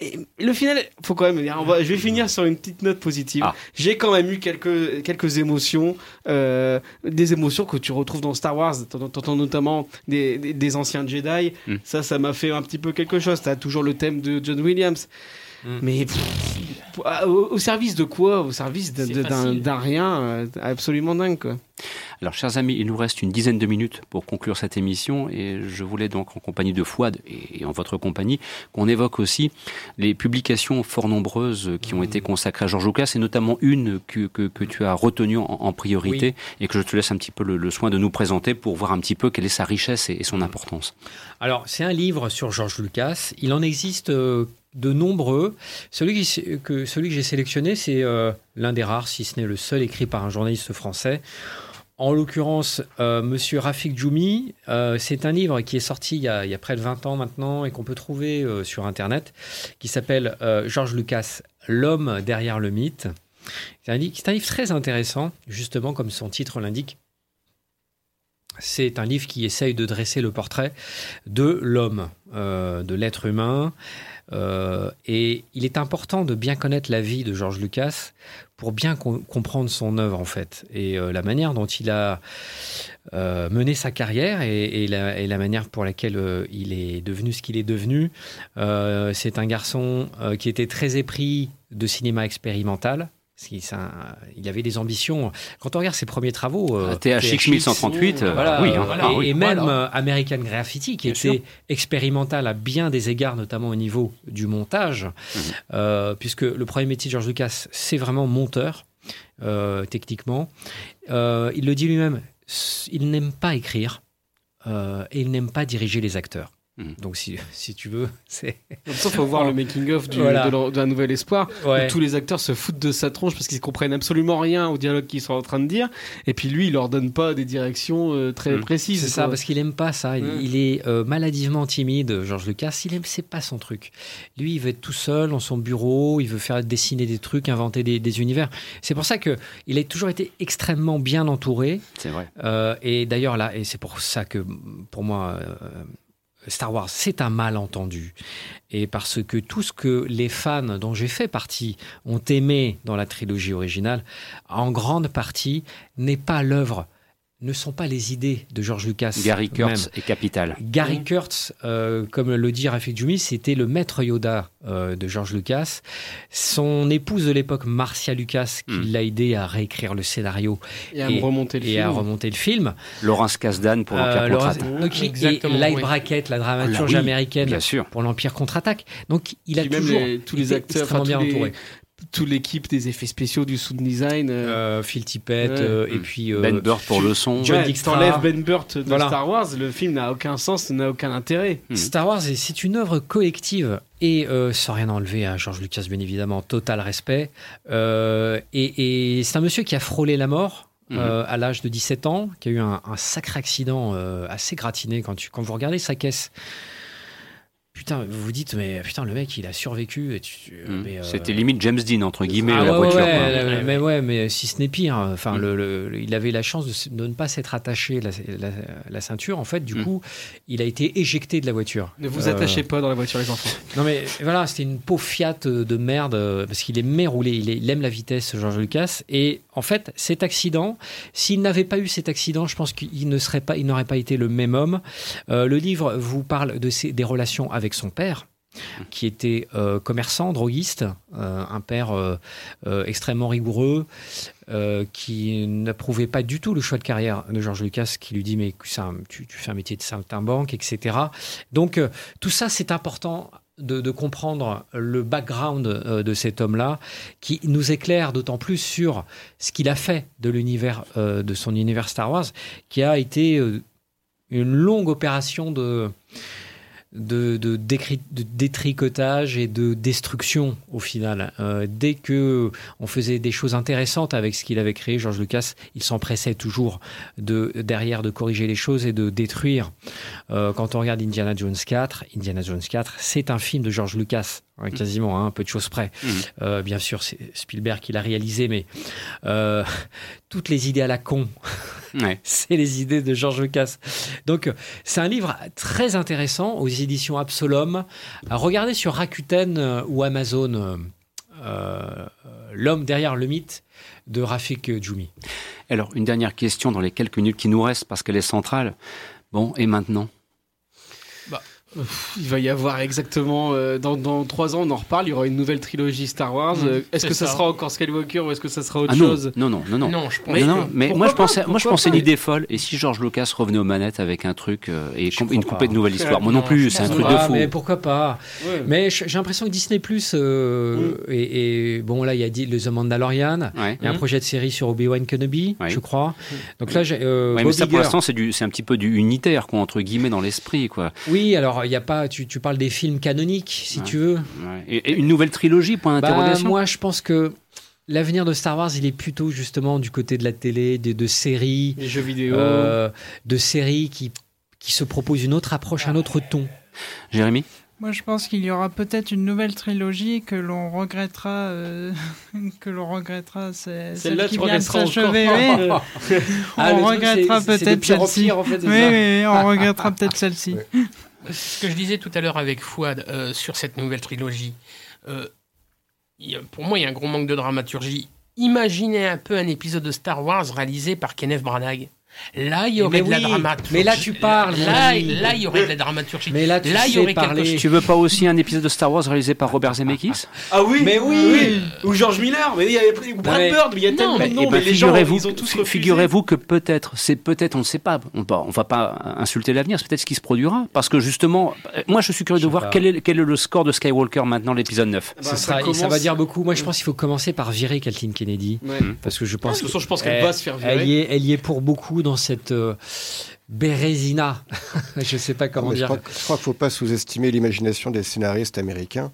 Et le final, faut quand même dire, je vais finir sur une petite note positive. J'ai quand même eu quelques émotions, des émotions que tu retrouves dans Star Wars. T'entends notamment des anciens Jedi. Ça m'a fait un petit peu quelque chose. T'as toujours le thème de John Williams. Mais au service de quoi ? Au service d'un rien absolument dingue, quoi. Alors, chers amis, il nous reste une dizaine de minutes pour conclure cette émission et je voulais donc, en compagnie de Fouad et en votre compagnie, qu'on évoque aussi les publications fort nombreuses qui ont été consacrées à George Lucas, et notamment une que tu as retenue en priorité et que je te laisse un petit peu le soin de nous présenter pour voir un petit peu quelle est sa richesse et son importance. Alors, c'est un livre sur George Lucas. Il en existe de nombreux. Celui que j'ai sélectionné, c'est l'un des rares, si ce n'est le seul, écrit par un journaliste français. En l'occurrence, Monsieur Rafik Djoumi. C'est un livre qui est sorti il y a près de 20 ans maintenant et qu'on peut trouver sur Internet, qui s'appelle George Lucas, l'homme derrière le mythe. C'est un livre très intéressant, justement, comme son titre l'indique. C'est un livre qui essaye de dresser le portrait de l'homme, de l'être humain. Et il est important de bien connaître la vie de George Lucas pour bien comprendre son œuvre, en fait, et la manière dont il a mené sa carrière et la manière pour laquelle il est devenu ce qu'il est devenu. C'est un garçon qui était très épris de cinéma expérimental. Il avait des ambitions. Quand on regarde ses premiers travaux, THX 1138, et même American Graffiti, qui était expérimental à bien des égards, notamment au niveau du montage, puisque le premier métier de George Lucas, c'est vraiment monteur, techniquement. Il le dit lui-même, il n'aime pas écrire et il n'aime pas diriger les acteurs. Donc, si tu veux, c'est. Il faut voir le making-of d'un Nouvel Espoir, où tous les acteurs se foutent de sa tronche parce qu'ils ne comprennent absolument rien au dialogue qu'ils sont en train de dire. Et puis, lui, il ne leur donne pas des directions très précises. C'est ça, parce qu'il n'aime pas ça. Il est maladivement timide, George Lucas. C'est pas son truc. Lui, il veut être tout seul dans son bureau, il veut faire dessiner des trucs, inventer des univers. C'est pour ça qu'il a toujours été extrêmement bien entouré. C'est vrai. Et d'ailleurs, là, et c'est pour ça que, pour moi, Star Wars, c'est un malentendu. Et parce que tout ce que les fans dont j'ai fait partie ont aimé dans la trilogie originale, en grande partie, n'est pas l'œuvre, ne sont pas les idées de George Lucas. Gary Kurtz est capital. Gary Kurtz, comme le dit Rafik Djoumi, c'était le maître Yoda de George Lucas. Son épouse de l'époque, Marcia Lucas, qui l'a aidé à réécrire le scénario et à remonter le film. Laurence Kasdan pour l'Empire contre-attaque. Exactement, et Light Brackett, la dramaturge américaine pour l'Empire contre-attaque. Donc il a toujours été extrêmement bien entouré. toute l'équipe des effets spéciaux, du sound design, Phil Tippett, et puis Ben Burtt pour le son. T'enlèves Ben Burtt de Star Wars, le film n'a aucun sens, n'a aucun intérêt. Star Wars, c'est une œuvre collective. Et sans rien enlever à George Lucas, bien évidemment, total respect. Et c'est un monsieur qui a frôlé la mort à l'âge de 17 ans, qui a eu un sacré accident assez gratiné. Quand vous regardez sa caisse, putain, vous vous dites, mais putain, le mec, il a survécu. Et c'était limite James Dean, entre guillemets, la voiture. Mais si ce n'est pire. Enfin, il avait la chance de ne pas s'être attaché la ceinture. En fait, du coup, il a été éjecté de la voiture. Ne vous attachez pas dans la voiture, les enfants. Non, mais voilà, c'était une pauvre Fiat de merde, parce qu'il aimait rouler, il aime la vitesse, George Lucas. Et en fait, cet accident, s'il n'avait pas eu cet accident, je pense qu'il n'aurait pas été le même homme. Le livre vous parle des relations avec son père, qui était commerçant, droguiste, un père extrêmement rigoureux, qui n'approuvait pas du tout le choix de carrière de George Lucas, qui lui dit mais tu fais un métier de saltimbanque, etc. Donc tout ça, c'est important de comprendre le background de cet homme-là, qui nous éclaire d'autant plus sur ce qu'il a fait de l'univers, de son univers Star Wars, qui a été une longue opération de détricotage et de destruction au final. Dès qu'on faisait des choses intéressantes avec ce qu'il avait créé, George Lucas, il s'empressait toujours de corriger les choses et de détruire. Quand on regarde Indiana Jones 4, c'est un film de George Lucas, quasiment, un peu de choses près. Bien sûr, c'est Spielberg qui l'a réalisé, mais toutes les idées à la con, c'est les idées de George Lucas. Donc, c'est un livre très intéressant aux éditions Absolum. Regardez sur Rakuten ou Amazon, L'homme derrière le mythe de Rafik Djoumi. Alors, une dernière question dans les quelques minutes qui nous restent, parce qu'elle est centrale. Bon, et maintenant ? Il va y avoir exactement dans 3 ans, on en reparle, il y aura une nouvelle trilogie Star Wars. Est-ce que ça sera encore Skywalker ou est-ce que ça sera autre chose ? Non. Non, je pense mais moi je pensais l'idée folle. Et si George Lucas revenait aux manettes avec un truc et une coupée de nouvelle histoire ? Moi non plus, c'est un truc de fou. Mais pourquoi pas ? Mais j'ai l'impression que Disney Plus et bon, là il y a The Mandalorian, il y a un projet de série sur Obi-Wan Kenobi, je crois. Donc là, mais ça pour l'instant c'est un petit peu du unitaire, quoi, entre guillemets, dans l'esprit, quoi. Oui, alors. Il y a pas, tu parles des films canoniques, si tu veux. Et une nouvelle trilogie, point d'interrogation. Moi, je pense que l'avenir de Star Wars, il est plutôt justement du côté de la télé, de séries, des jeux vidéo, de séries qui se proposent une autre approche, un autre ton. Jérémy ? Moi, je pense qu'il y aura peut-être une nouvelle trilogie que l'on regrettera. C'est celle-là qui vient de s'achever. On regrettera peut-être celle-ci. Oui, on regrettera peut-être celle-ci. Ce que je disais tout à l'heure avec Fouad sur cette nouvelle trilogie, pour moi, il y a un gros manque de dramaturgie. Imaginez un peu un épisode de Star Wars réalisé par Kenneth Branagh. Là, il y aurait de la dramaturgie. Mais là, tu parles. Là, il y aurait de la dramaturgie. Mais là, il y aurait quelque chose. Tu veux pas aussi un épisode de Star Wars réalisé par Robert Zemeckis ? Ah oui, mais oui. Ou George Miller. Mais il y avait Brad Bird. Mais il y a tellement de noms. Figurez-vous que peut-être, on ne sait pas. On va pas insulter l'avenir. C'est peut-être ce qui se produira. Parce que justement, moi, je suis curieux de voir quel est le score de Skywalker maintenant, l'épisode 9. Ça va dire beaucoup. Moi, je pense qu'il faut commencer par virer Kathleen Kennedy, parce que je pense. De toute façon, je pense qu'elle va se faire virer. Elle y est pour beaucoup. Dans cette bérésina, je ne sais pas comment dire. Je crois qu'il ne faut pas sous-estimer l'imagination des scénaristes américains.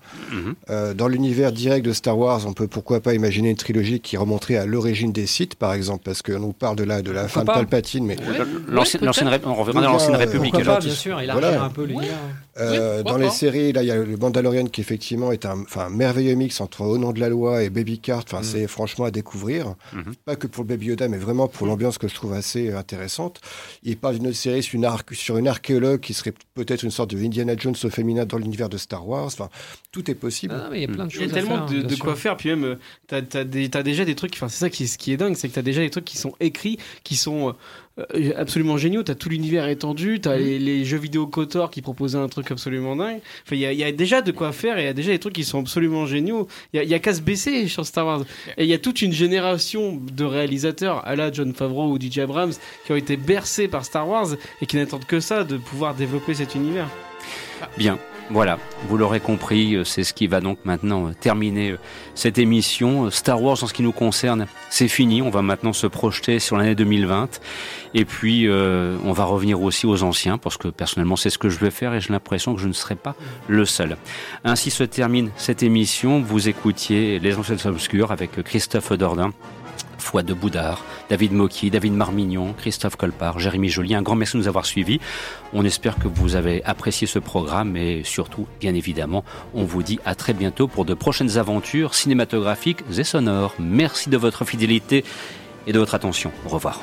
Dans l'univers direct de Star Wars, on peut pourquoi pas imaginer une trilogie qui remonterait à l'origine des Sith, par exemple, parce qu'on nous parle de la fin de Palpatine. Mais... on reviendra dans l'ancienne République. Pourquoi pas, bien sûr, élargir un peu les liens. Dans les séries, là, il y a le Mandalorian qui effectivement est un merveilleux mix entre Au nom de la loi et Baby Cart. C'est franchement à découvrir. Pas que pour le Baby Yoda, mais vraiment pour l'ambiance que je trouve assez intéressante. Il parle d'une autre série sur une archéologue qui serait peut-être une sorte de Indiana Jones au féminin dans l'univers de Star Wars. Enfin, tout est possible. Il y a plein de choses. Il y a tellement de quoi faire. Puis même, t'as déjà des trucs. Enfin, c'est ça qui est dingue, c'est que t'as déjà des trucs qui sont écrits, qui sont absolument géniaux. T'as tout l'univers étendu. T'as les jeux vidéo KOTOR qui proposaient un truc absolument dingue. Enfin, il y a déjà de quoi faire. Il y a déjà des trucs qui sont absolument géniaux. Il y a qu'à se baisser sur Star Wars. Et il y a toute une génération de réalisateurs à la John Favreau ou J.J. Abrams qui ont été bercés par Star Wars et qui n'attendent que ça, de pouvoir développer cet univers. Bien. Voilà, vous l'aurez compris, c'est ce qui va donc maintenant terminer cette émission. Star Wars, en ce qui nous concerne, c'est fini. On va maintenant se projeter sur l'année 2020. Et puis, on va revenir aussi aux anciens, parce que personnellement, c'est ce que je vais faire et j'ai l'impression que je ne serai pas le seul. Ainsi se termine cette émission. Vous écoutiez Les Anciens Obscurs avec Christophe Dordan, Fouad Boudard, David Mocky, David Marmignon, Christophe Colpart, Jérémy Joly. Un grand merci de nous avoir suivis. On espère que vous avez apprécié ce programme et surtout, bien évidemment, on vous dit à très bientôt pour de prochaines aventures cinématographiques et sonores. Merci de votre fidélité et de votre attention. Au revoir.